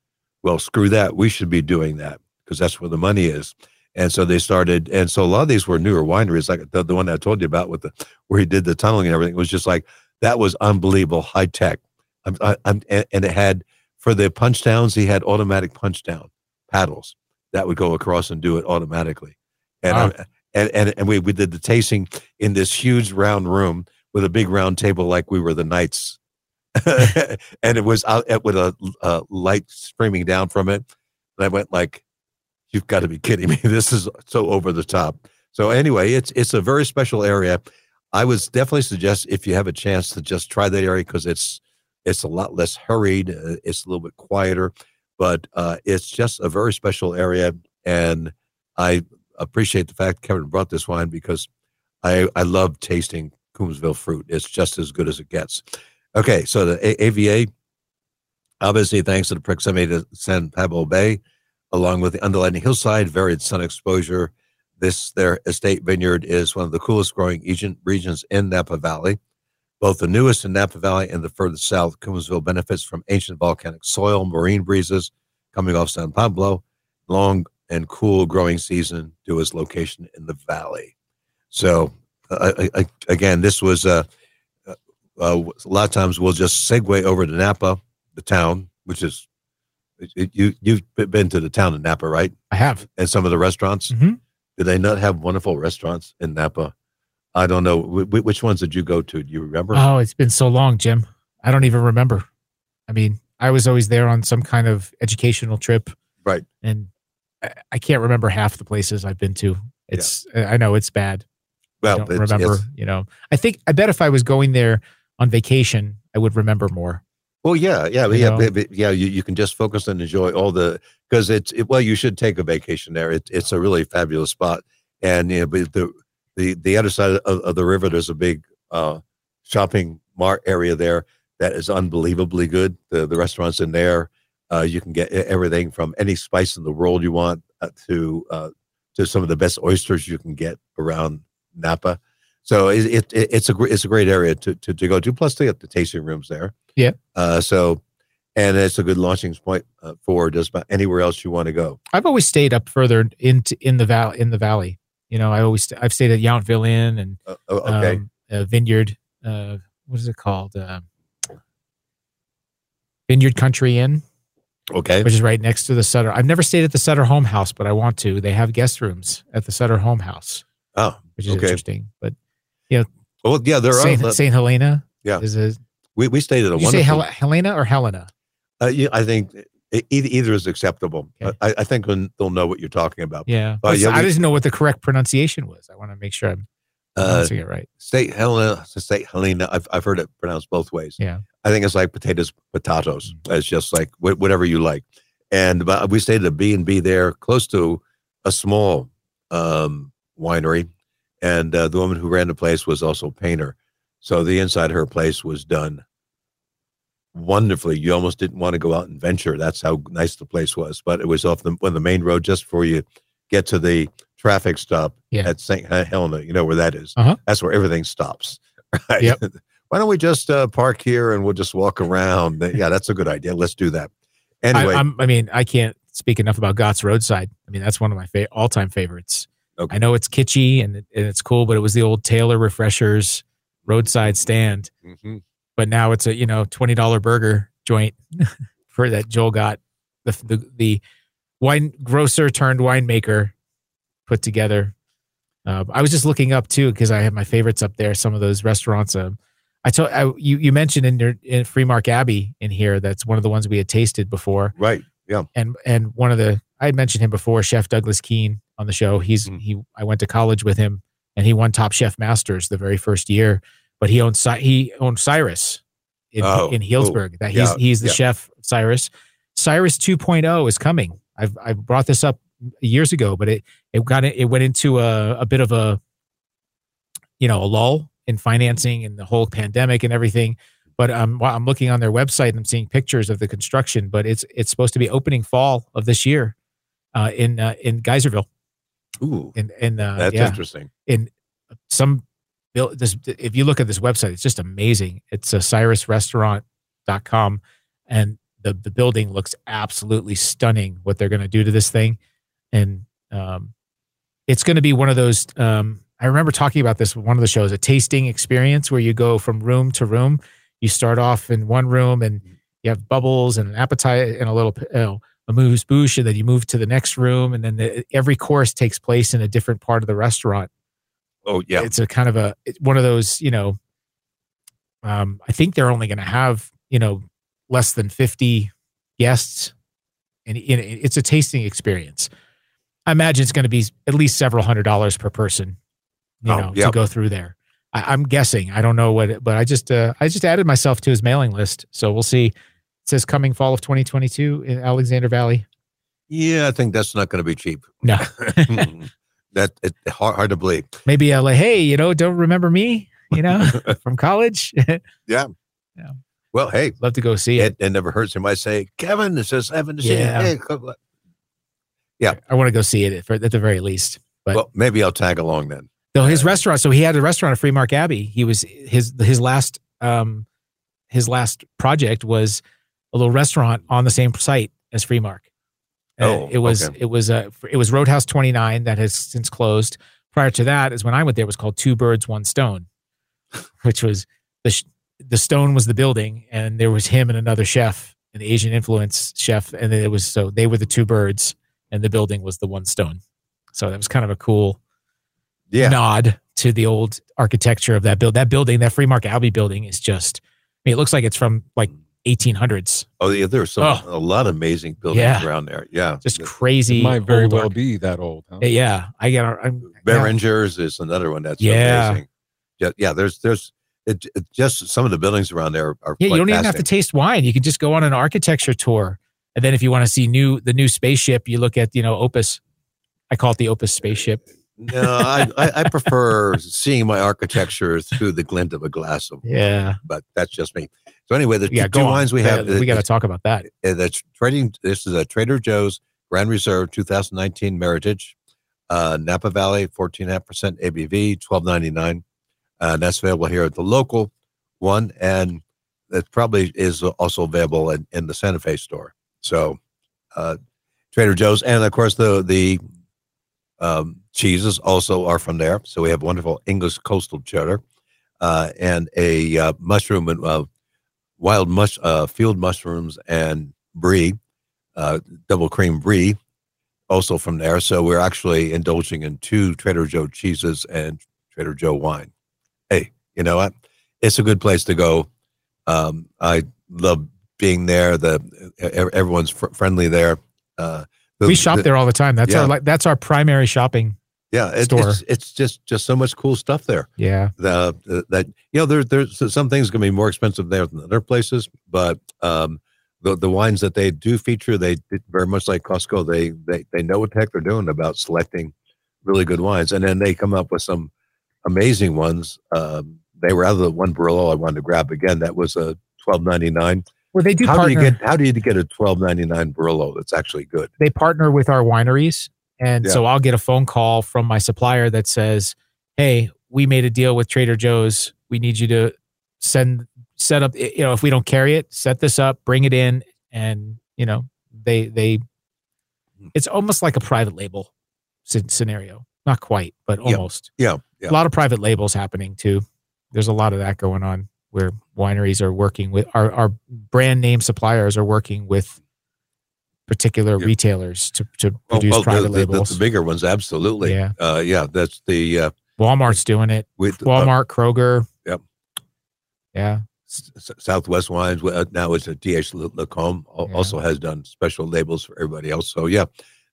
well, screw that. We should be doing that because that's where the money is. And so they started. And so a lot of these were newer wineries, like the, the one I told you about with the where he did the tunneling and everything. It was just like that was unbelievable, high tech. I'm, I, I'm, and it had for the punch downs, he had automatic punch down paddles that would go across and do it automatically. And wow. I, and, and and we we did the tasting in this huge round room with a big round table, like we were the knights. And it was out at, with a, a light streaming down from it. And I went like, you've got to be kidding me. This is so over the top. So anyway, it's it's a very special area. I would definitely suggest if you have a chance to just try that area because it's it's a lot less hurried. It's a little bit quieter, but uh, it's just a very special area. And I appreciate the fact Kevin brought this wine because I, I love tasting Coombsville fruit. It's just as good as it gets. Okay, so the A V A, obviously thanks to the proximity to San Pablo Bay, along with the undulating hillside, varied sun exposure, this, their estate vineyard is one of the coolest growing regions in Napa Valley. Both the newest in Napa Valley and the furthest south, Coombsville benefits from ancient volcanic soil, marine breezes coming off San Pablo, long and cool growing season to its location in the valley. So, uh, I, I, again, this was uh, uh, a lot of times we'll just segue over to Napa, the town, which is, it, you, you've been to the town in Napa, right? I have. And some of the restaurants. Mm-hmm. Do they not have wonderful restaurants in Napa? I don't know. W- which ones did you go to? Do you remember? Oh, it's been so long, Jim. I don't even remember. I mean, I was always there on some kind of educational trip. Right. And I, I can't remember half the places I've been to. It's, yeah. I know it's bad. Well, I don't it's, remember, it's, you know, I think, I bet if I was going there on vacation, I would remember more. Well, yeah, yeah, you yeah, yeah, yeah. You, you can just focus and enjoy all the, because it's, it, well, you should take a vacation there. It, it's a really fabulous spot. And, you know, but the, The the other side of, of the river, there's a big uh, shopping mart area there that is unbelievably good. The the restaurants in there, uh, you can get everything from any spice in the world you want uh, to uh, to some of the best oysters you can get around Napa. So it, it, it it's a it's a great area to, to, to go to. Plus, they got the tasting rooms there. Yeah. Uh, so, and it's a good launching point uh, for just about anywhere else you want to go. I've always stayed up further into in the val in the valley. You know, I always, I've stayed at Yountville Inn and uh, okay. um, uh, Vineyard, uh, what is it called? Uh, Vineyard Country Inn. Okay. Which is right next to the Sutter. I've never stayed at the Sutter Home House, but I want to. They have guest rooms at the Sutter Home House. Oh, which is okay. Interesting. But, you know, well, yeah, there Saint, are. Saint Helena. Yeah. Is a, we, we stayed at a did wonderful. You say Hel- Helena or Helena? Uh, yeah, I think. It, either is acceptable. Okay. I, I think they'll know what you're talking about. Yeah. Uh, yeah we, I didn't know what the correct pronunciation was. I want to make sure I'm pronouncing uh, it right. Saint Helena, Saint Helena. I've, I've heard it pronounced both ways. Yeah. I think it's like potatoes, potatoes. Mm-hmm. It's just like wh- whatever you like. And but we stayed at a B and B there close to a small um, winery. And uh, the woman who ran the place was also a painter. So the inside of her place was done wonderfully. You almost didn't want to go out and venture. That's how nice the place was. But it was off the on the main road just before you get to the traffic stop yeah. at Saint Helena. You know where that is. Uh-huh. That's where everything stops. Right? Yep. Why don't we just uh, park here and we'll just walk around? Yeah, that's a good idea. Let's do that. Anyway, I, I'm, I mean, I can't speak enough about Gott's Roadside. I mean, that's one of my fa- all-time favorites. Okay. I know it's kitschy and, and it's cool, but it was the old Taylor Refreshers roadside stand. Mm-hmm. But now it's a, you know, twenty dollars burger joint for that Joel got the, the the wine grocer turned winemaker put together. Uh, I was just looking up too because I have my favorites up there. Some of those restaurants. Um, I told I, you you mentioned in your in Freemark Abbey in here. That's one of the ones we had tasted before. Right. Yeah. And and one of the I had mentioned him before, Chef Douglas Keane on the show. He's mm. he I went to college with him and he won Top Chef Masters the very first year. But he owned he owned Cyrus in, oh, in Healdsburg. Oh, that he's yeah, he's the yeah. chef Cyrus. Cyrus two point oh is coming. I've I brought this up years ago, but it it got it went into a, a bit of a you know a lull in financing and the whole pandemic and everything. But um, I'm looking on their website and I'm seeing pictures of the construction. But it's it's supposed to be opening fall of this year uh, in uh, in Geyserville. Ooh, in, in, uh, that's yeah, interesting. In some. This, if you look at this website, it's just amazing. It's a cyrus restaurant dot com, and the, the building looks absolutely stunning what they're going to do to this thing. And um, it's going to be one of those, um, I remember talking about this with one of the shows, a tasting experience where you go from room to room. You start off in one room and you have bubbles and an appetizer and a little you know, a amuse-bouche, and then you move to the next room. And then the, every course takes place in a different part of the restaurant. Oh yeah, it's a kind of a one of those you know. Um, I think they're only going to have you know less than fifty guests, and it, it's a tasting experience. I imagine it's going to be at least several hundred dollars per person, you oh, know, yeah. to go through there. I, I'm guessing. I don't know what, it, but I just uh, I just added myself to his mailing list, so we'll see. It says coming fall of twenty twenty-two in Alexander Valley. Yeah, I think that's not going to be cheap. No. That it, hard, hard to believe. Maybe L A. Hey, you know, don't remember me? You know, from college. Yeah, Yeah. Well, hey, love to go see it. It, it never hurts him. I say, Kevin, it says I haven't seen yeah. it. Hey, yeah, I want to go see it at the very least. But well, maybe I'll tag along then. No, his uh, restaurant. So he had a restaurant at Freemark Abbey. He was his his last um his last project was a little restaurant on the same site as Freemark. Oh, uh, it was okay. it was a it was Roadhouse twenty-nine that has since closed. Prior to that is when I went there. It was called Two Birds, One Stone, which was the sh- the stone was the building, and there was him and another chef, an Asian influence chef, and it was so they were the two birds, and the building was the one stone. So that was kind of a cool yeah. nod to the old architecture of that build. That building, that Freemark Abbey building, is just. I mean, it looks like it's from like eighteen hundreds. Oh, yeah, there's some oh. a lot of amazing buildings yeah. around there. Yeah, just crazy. It might very well arc- be that old. Huh? Yeah, I get. I'm, Behringer's yeah. is another one that's yeah. amazing. Yeah, yeah. There's there's. It, it just some of the buildings around there are yeah. You don't even have to taste wine. You can just go on an architecture tour, and then if you want to see new the new spaceship, you look at you know Opus. I call it the Opus spaceship. No, I, I, I prefer seeing my architecture through the glint of a glass of wine. Yeah, but that's just me. So anyway, the yeah, two, two wines we have. We got to talk about that. That's trading. This is a Trader Joe's Grand Reserve twenty nineteen Meritage, uh, Napa Valley, fourteen point five percent A B V, twelve ninety-nine. Uh, that's available here at the local one, and that probably is also available in, in the Santa Fe store. So, uh, Trader Joe's, and of course the the um, cheeses also are from there. So we have wonderful English coastal cheddar, uh, and a uh, mushroom and uh, wild mush uh, field mushrooms and brie, uh, double cream brie, also from there. So we're actually indulging in two Trader Joe cheeses and Trader Joe wine. Hey, you know what? It's a good place to go. Um, I love being there. The everyone's fr- friendly there. Uh, the, we shop the, there all the time. That's yeah. our that's our primary shopping. Yeah, it, store. It's it's just, just so much cool stuff there. Yeah, the, the, that you know there there's some things gonna be more expensive there than other places, but um, the the wines that they do feature, they very much like Costco. They they they know what the heck they're doing about selecting really good wines, and then they come up with some. Amazing ones. Um, they were out of the one Barolo I wanted to grab again. That was a twelve ninety nine. Well, they do. How partner, do you get? How do you get a twelve ninety nine Barolo that's actually good? They partner with our wineries, and yeah. so I'll get a phone call from my supplier that says, "Hey, we made a deal with Trader Joe's. We need you to send set up. You know, if we don't carry it, set this up, bring it in, and you know, they they. It's almost like a private label scenario. Not quite, but almost. Yeah." yeah. Yeah. A lot of private labels happening too. There's a lot of that going on where wineries are working with our, our brand name suppliers are working with particular yeah. retailers to, to produce oh, well, private the, labels. The, the bigger ones, absolutely. Yeah, uh, yeah. That's the uh, Walmart's doing it. With, Walmart, uh, Kroger. Yep. Yeah. S- Southwest Wines uh, now it's a D H Lacombe yeah. also has done special labels for everybody else. So yeah,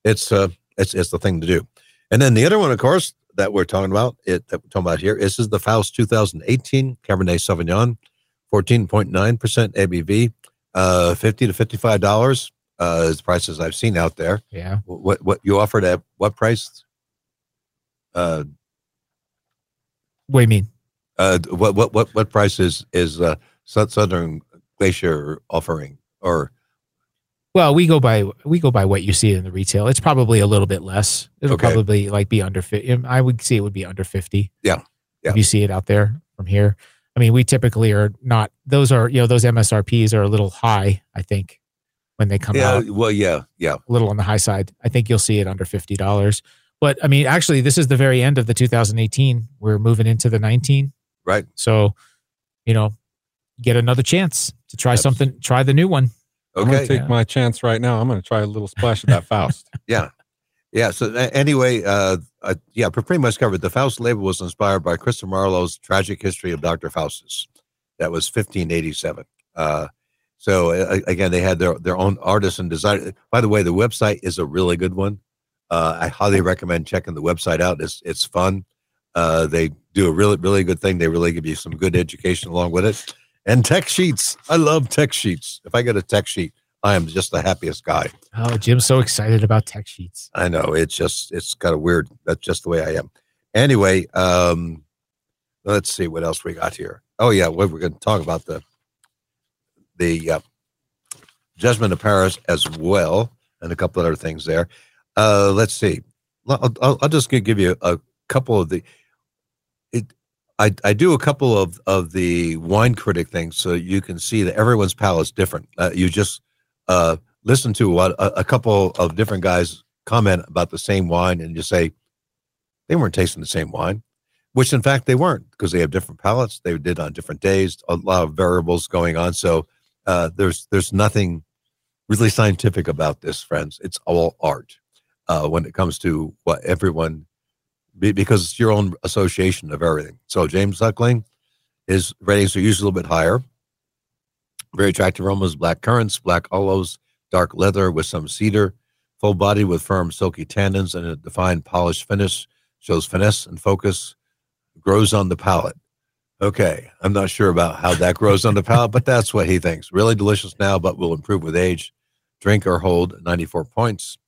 it's uh, it's it's the thing to do. And then the other one, of course. That we're talking about it. That we're talking about here. This is the Faust twenty eighteen Cabernet Sauvignon, fourteen point nine percent A B V, uh, fifty to fifty-five dollars uh, is the prices I've seen out there. Yeah. What what you offered at what price? Uh, what do you mean? Uh, what what what what price is is uh, Southern Glacier offering or? Well, we go by we go by what you see in the retail. It's probably a little bit less. It'll okay. probably like be under fifty. I would see it would be under fifty. Yeah. yeah, if you see it out there from here. I mean, we typically are not. Those are you know those M S R Ps are a little high. I think when they come yeah, out. Well, yeah, yeah, a little on the high side. I think you'll see it under fifty dollars. But I mean, actually, this is the very end of the two thousand eighteen. We're moving into the nineteen. Right. So, you know, get another chance to try Absolutely. something. Try the new one. Okay. I'm going to take yeah. my chance right now. I'm going to try a little splash of that Faust. yeah. Yeah. So anyway, uh, I, yeah, pretty much covered. The Faust label was inspired by Christopher Marlowe's tragic history of Doctor Faustus. That was fifteen eighty-seven. Uh, so uh, again, they had their, their own artists and design. By the way, the website is a really good one. Uh, I highly recommend checking the website out. It's, it's fun. Uh, they do a really, really good thing. They really give you some good education along with it. And tech sheets. I love tech sheets. If I get a tech sheet, I am just the happiest guy. Oh, Jim's so excited about tech sheets. I know. It's just, it's kind of weird. That's just the way I am. Anyway, um, let's see what else we got here. Oh, yeah. Well, we're going to talk about the the uh, Judgment of Paris as well, and a couple of other things there. Uh, let's see. I'll, I'll, I'll just give you a couple of the. It, I, I do a couple of, of the wine critic things, so you can see that everyone's palate's different. Uh, you just uh, listen to what a, a couple of different guys comment about the same wine, and you say they weren't tasting the same wine, which in fact they weren't, because they have different palates. They did on different days. A lot of variables going on. So uh, there's there's nothing really scientific about this, friends. It's all art uh, when it comes to what everyone. Because it's your own association of everything. So James Suckling, his ratings are usually a little bit higher. Very attractive aromas, black currants, black olives, dark leather with some cedar, full body with firm silky tannins and a defined polished finish, shows finesse and focus, grows on the palate. Okay, I'm not sure about how that grows on the palate, but that's what he thinks. Really delicious now, but will improve with age. Drink or hold, ninety-four points.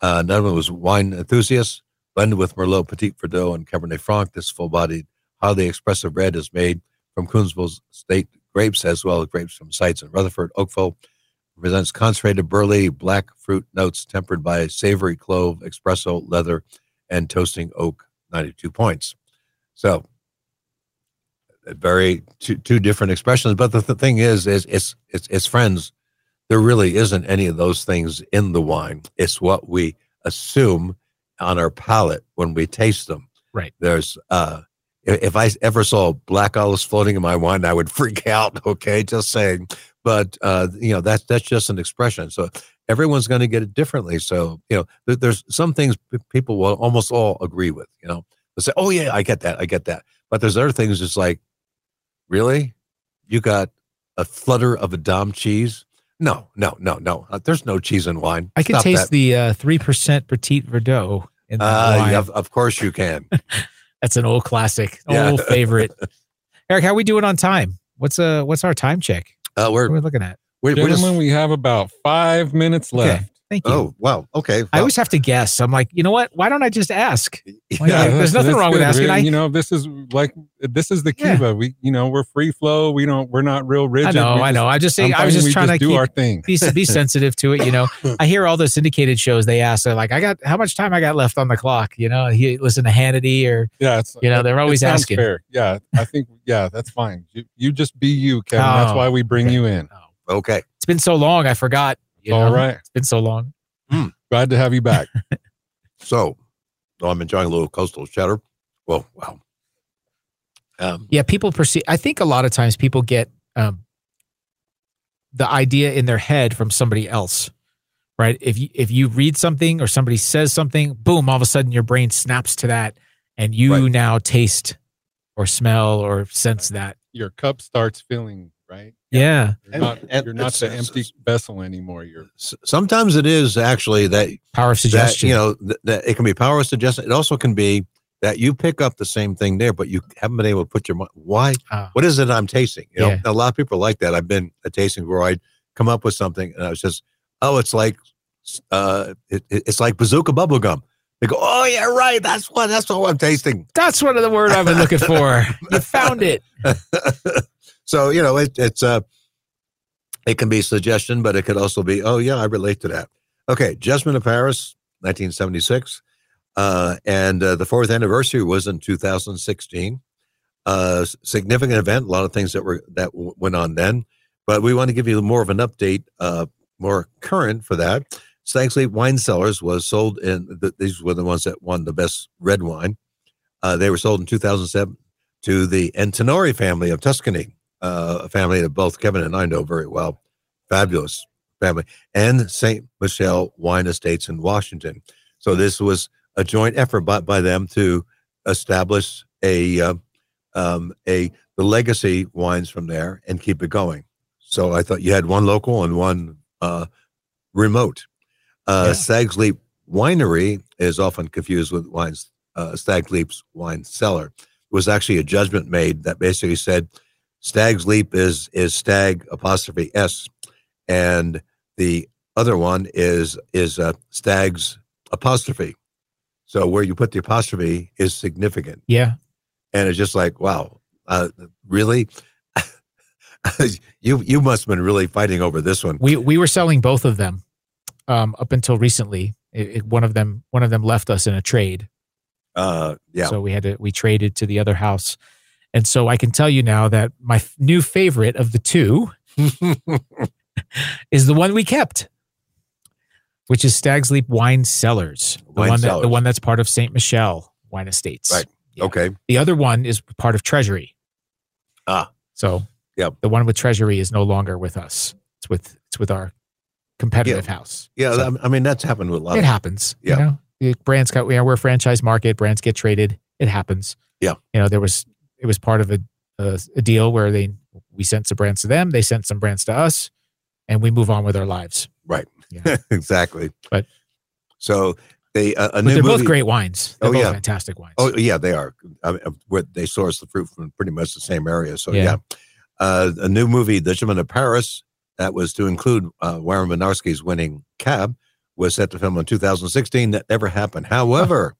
Uh, another one was Wine Enthusiast. Blended with Merlot, Petit Verdot, and Cabernet Franc, this full-bodied, highly expressive red is made from Coombsville State grapes, as well as grapes from sites in Rutherford, Oakville. Presents concentrated burley, black fruit notes tempered by savory clove, espresso, leather, and toasting oak, ninety-two points. So, very two, two different expressions. But the th- thing is, is it's, it's, it's friends, there really isn't any of those things in the wine. It's what we assume on our palate when we taste them. Right. There's, uh, if I ever saw black olives floating in my wine, I would freak out. Okay. Just saying, but, uh, you know, that's, that's just an expression. So everyone's going to get it differently. So, you know, there, there's some things people will almost all agree with, you know, they'll say, oh yeah, I get that. I get that. But there's other things. It's like, really? You got a flutter of a Dom cheese? No, no, no, no. Uh, there's no cheese in wine. I can Stop taste that. the uh, three percent Petit Verdot in the uh, wine. Yeah, of, of course you can. That's an old classic, yeah. Old favorite. Eric, how are we doing on time? What's uh, what's our time check? Uh, we're, what are we looking at? We're, Gentlemen, we're just, we have about five minutes left. Okay, thank you. Oh, wow. Okay. Well. I always have to guess. I'm like, you know what? Why don't I just ask? Like, yeah, there's nothing wrong good. with asking. I, you know, this is like, this is the Cuba. Yeah. We, you know, we're free flow. We don't, we're not real rigid. I know, just, I know. I just say, I was just trying just to do keep, our thing. Be, be sensitive to it. You know, I hear all the syndicated shows. They ask, they're like, I got, how much time I got left on the clock? You know, he listen to Hannity or, yeah, it's, you know, they're always asking. Fair. Yeah. I think, yeah, that's fine. You, you just be you, Kevin. Oh, that's why we bring okay. you in. Oh. Okay. It's been so long. I forgot. You know, all right. It's been so long. Mm. Glad to have you back. So, well, I'm enjoying a little coastal cheddar. Well, wow. Um, yeah, people perceive, I think a lot of times people get um, the idea in their head from somebody else, right? If you, if you read something or somebody says something, boom, all of a sudden your brain snaps to that and you right. now taste or smell or sense right. that. Your cup starts filling. Right? Yeah. You're not, and, and you're not the empty vessel anymore. You're sometimes it is actually that power of suggestion. That, you know, th- that it can be power of suggestion. It also can be that you pick up the same thing there, but you haven't been able to put your mind. Why? Uh, what is it I'm tasting? You know, yeah. A lot of people like that. I've been a tasting where I'd come up with something and I was just, oh, it's like, uh, it, it's like bazooka bubble gum. They go, oh yeah, right. That's what. That's what I'm tasting. That's one of the word I've been looking for. You found it. So, you know, it, it's uh, it can be suggestion, but it could also be, oh, yeah, I relate to that. Okay, Judgment of Paris, nineteen seventy-six. Uh, and uh, the fourth anniversary was in two thousand sixteen. Uh, significant event, a lot of things that were that w- went on then. But we want to give you more of an update, uh, more current for that. Stanxley Wine Cellars was sold in, the, these were the ones that won the best red wine. Uh, they were sold in two thousand seven to the Antinori family of Tuscany. Uh, a family that both Kevin and I know very well, fabulous family, and Saint Michelle Wine Estates in Washington. So this was a joint effort by, by them to establish a uh, um, a the legacy wines from there and keep it going. So I thought you had one local and one uh, remote. Uh, yeah. Stag's Leap Winery is often confused with wines. Uh, Stag's Leap's Wine Cellar. It was actually a judgment made that basically said, Stag's Leap is is Stag apostrophe S, and the other one is is uh, Stag's apostrophe. So where you put the apostrophe is significant. Yeah, and it's just like wow, uh, really. you you must have been really fighting over this one. We we were selling both of them um, up until recently. It, it, one of them one of them left us in a trade. Uh, yeah. So we had to we traded to the other house, and so I can tell you now that my f- new favorite of the two is the one we kept, which is Stag's Leap Wine Cellars, the Wine one Cellars. That, the one that's part of Saint Michel Wine Estates. Right. Yeah. Okay. The other one is part of Treasury. Ah. So. Yep. The one with Treasury is no longer with us. It's with it's with our competitive yeah. house. Yeah, so, I mean that's happened with a lot. It of happens. Yeah, you know? The brands got. You know, we're a franchise market. Brands get traded. It happens. Yeah, you know there was it was part of a a, a deal where they we sent some brands to them. They sent some brands to us, and we move on with our lives. Right. Yeah. Exactly. But so they uh, a new they're movie. Both great wines. They're oh both yeah, fantastic wines. Oh yeah, they are. I mean, where they source the fruit from pretty much the same area. So yeah. yeah. Uh, a new movie, The Judgment of Paris, that was to include uh, Warren Benarski's winning cab, was set to film in two thousand sixteen. That never happened. However,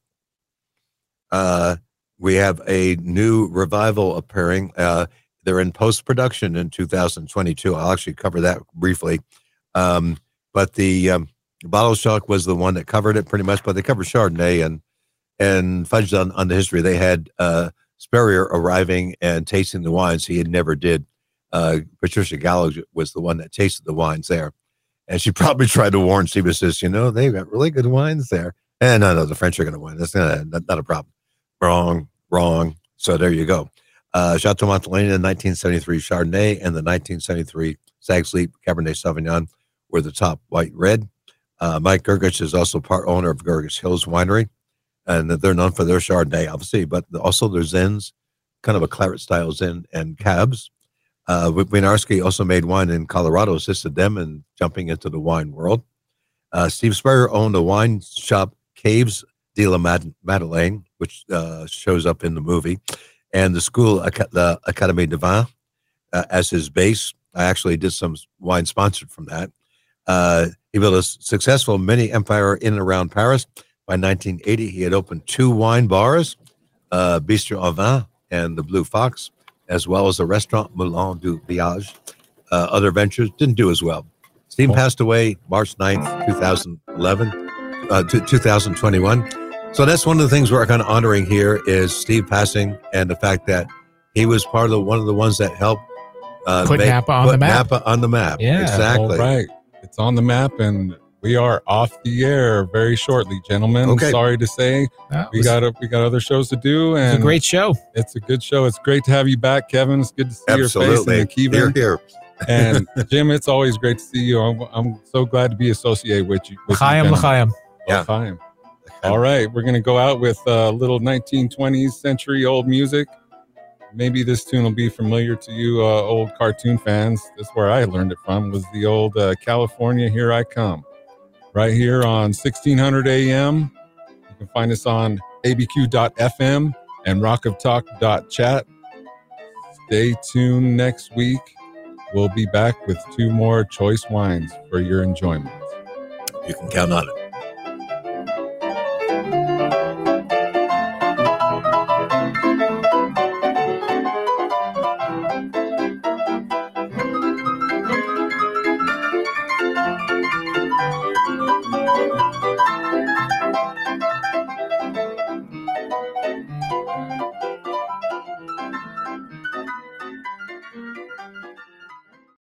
uh, we have a new revival appearing. Uh, they're in post-production in two thousand twenty-two. I'll actually cover that briefly. Um, but the um, Bottle Shock was the one that covered it pretty much, but they covered Chardonnay and and fudged on, on the history. They had... Uh, Spurrier arriving and tasting the wines he had never did. Uh, Patricia Gallo was the one that tasted the wines there. And she probably tried to warn Seabissus, you know, they've got really good wines there. And no, no, the French are going to win. That's not, not, not a problem. Wrong, wrong. So there you go. Uh, Chateau Montelena, nineteen seventy-three Chardonnay, and the nineteen seventy-three Stag's Leap Cabernet Sauvignon were the top white red. Uh, Mike Gergich is also part owner of Gergich Hills Winery. And they're known for their Chardonnay, obviously, but also their Zins, kind of a claret style Zin and cabs. Uh, Winarski also made wine in Colorado, assisted them in jumping into the wine world. Uh, Steve Spurrier owned a wine shop, Caves de la Mad- Madeleine, which uh, shows up in the movie, and the school, the Académie des Vins, uh, as his base. I actually did some wine sponsored from that. Uh, he built a successful mini empire in and around Paris. By nineteen eighty, he had opened two wine bars, uh, Bistro au Vin and the Blue Fox, as well as the restaurant Moulin du Village. Uh, other ventures didn't do as well. Steve oh. passed away March ninth, two thousand eleven, uh, two thousand twenty-one. So that's one of the things we're kind of honoring here is Steve passing and the fact that he was part of the, one of the ones that helped uh, put, make, Napa, on put the map. Napa on the map. Yeah, exactly. All right. It's on the map and... We are off the air very shortly, gentlemen. Okay. Sorry to say, was, we got a, we got other shows to do. And it's a great show. It's a good show. It's great to have you back, Kevin. It's good to see Absolutely. your face and Akiva. Here, here. And Jim, it's always great to see you. I'm, I'm so glad to be associated with you. With L'chaim, you L'chaim. Yeah. L'chaim. All right, we're gonna go out with a uh, little nineteen twenties century old music. Maybe this tune will be familiar to you, uh, old cartoon fans. That's where I learned it from. Was the old uh, California Here I Come. Right here on sixteen hundred A M. You can find us on A B Q dot F M and rock of talk dot chat. Stay tuned next week. We'll be back with two more choice wines for your enjoyment. You can count on it.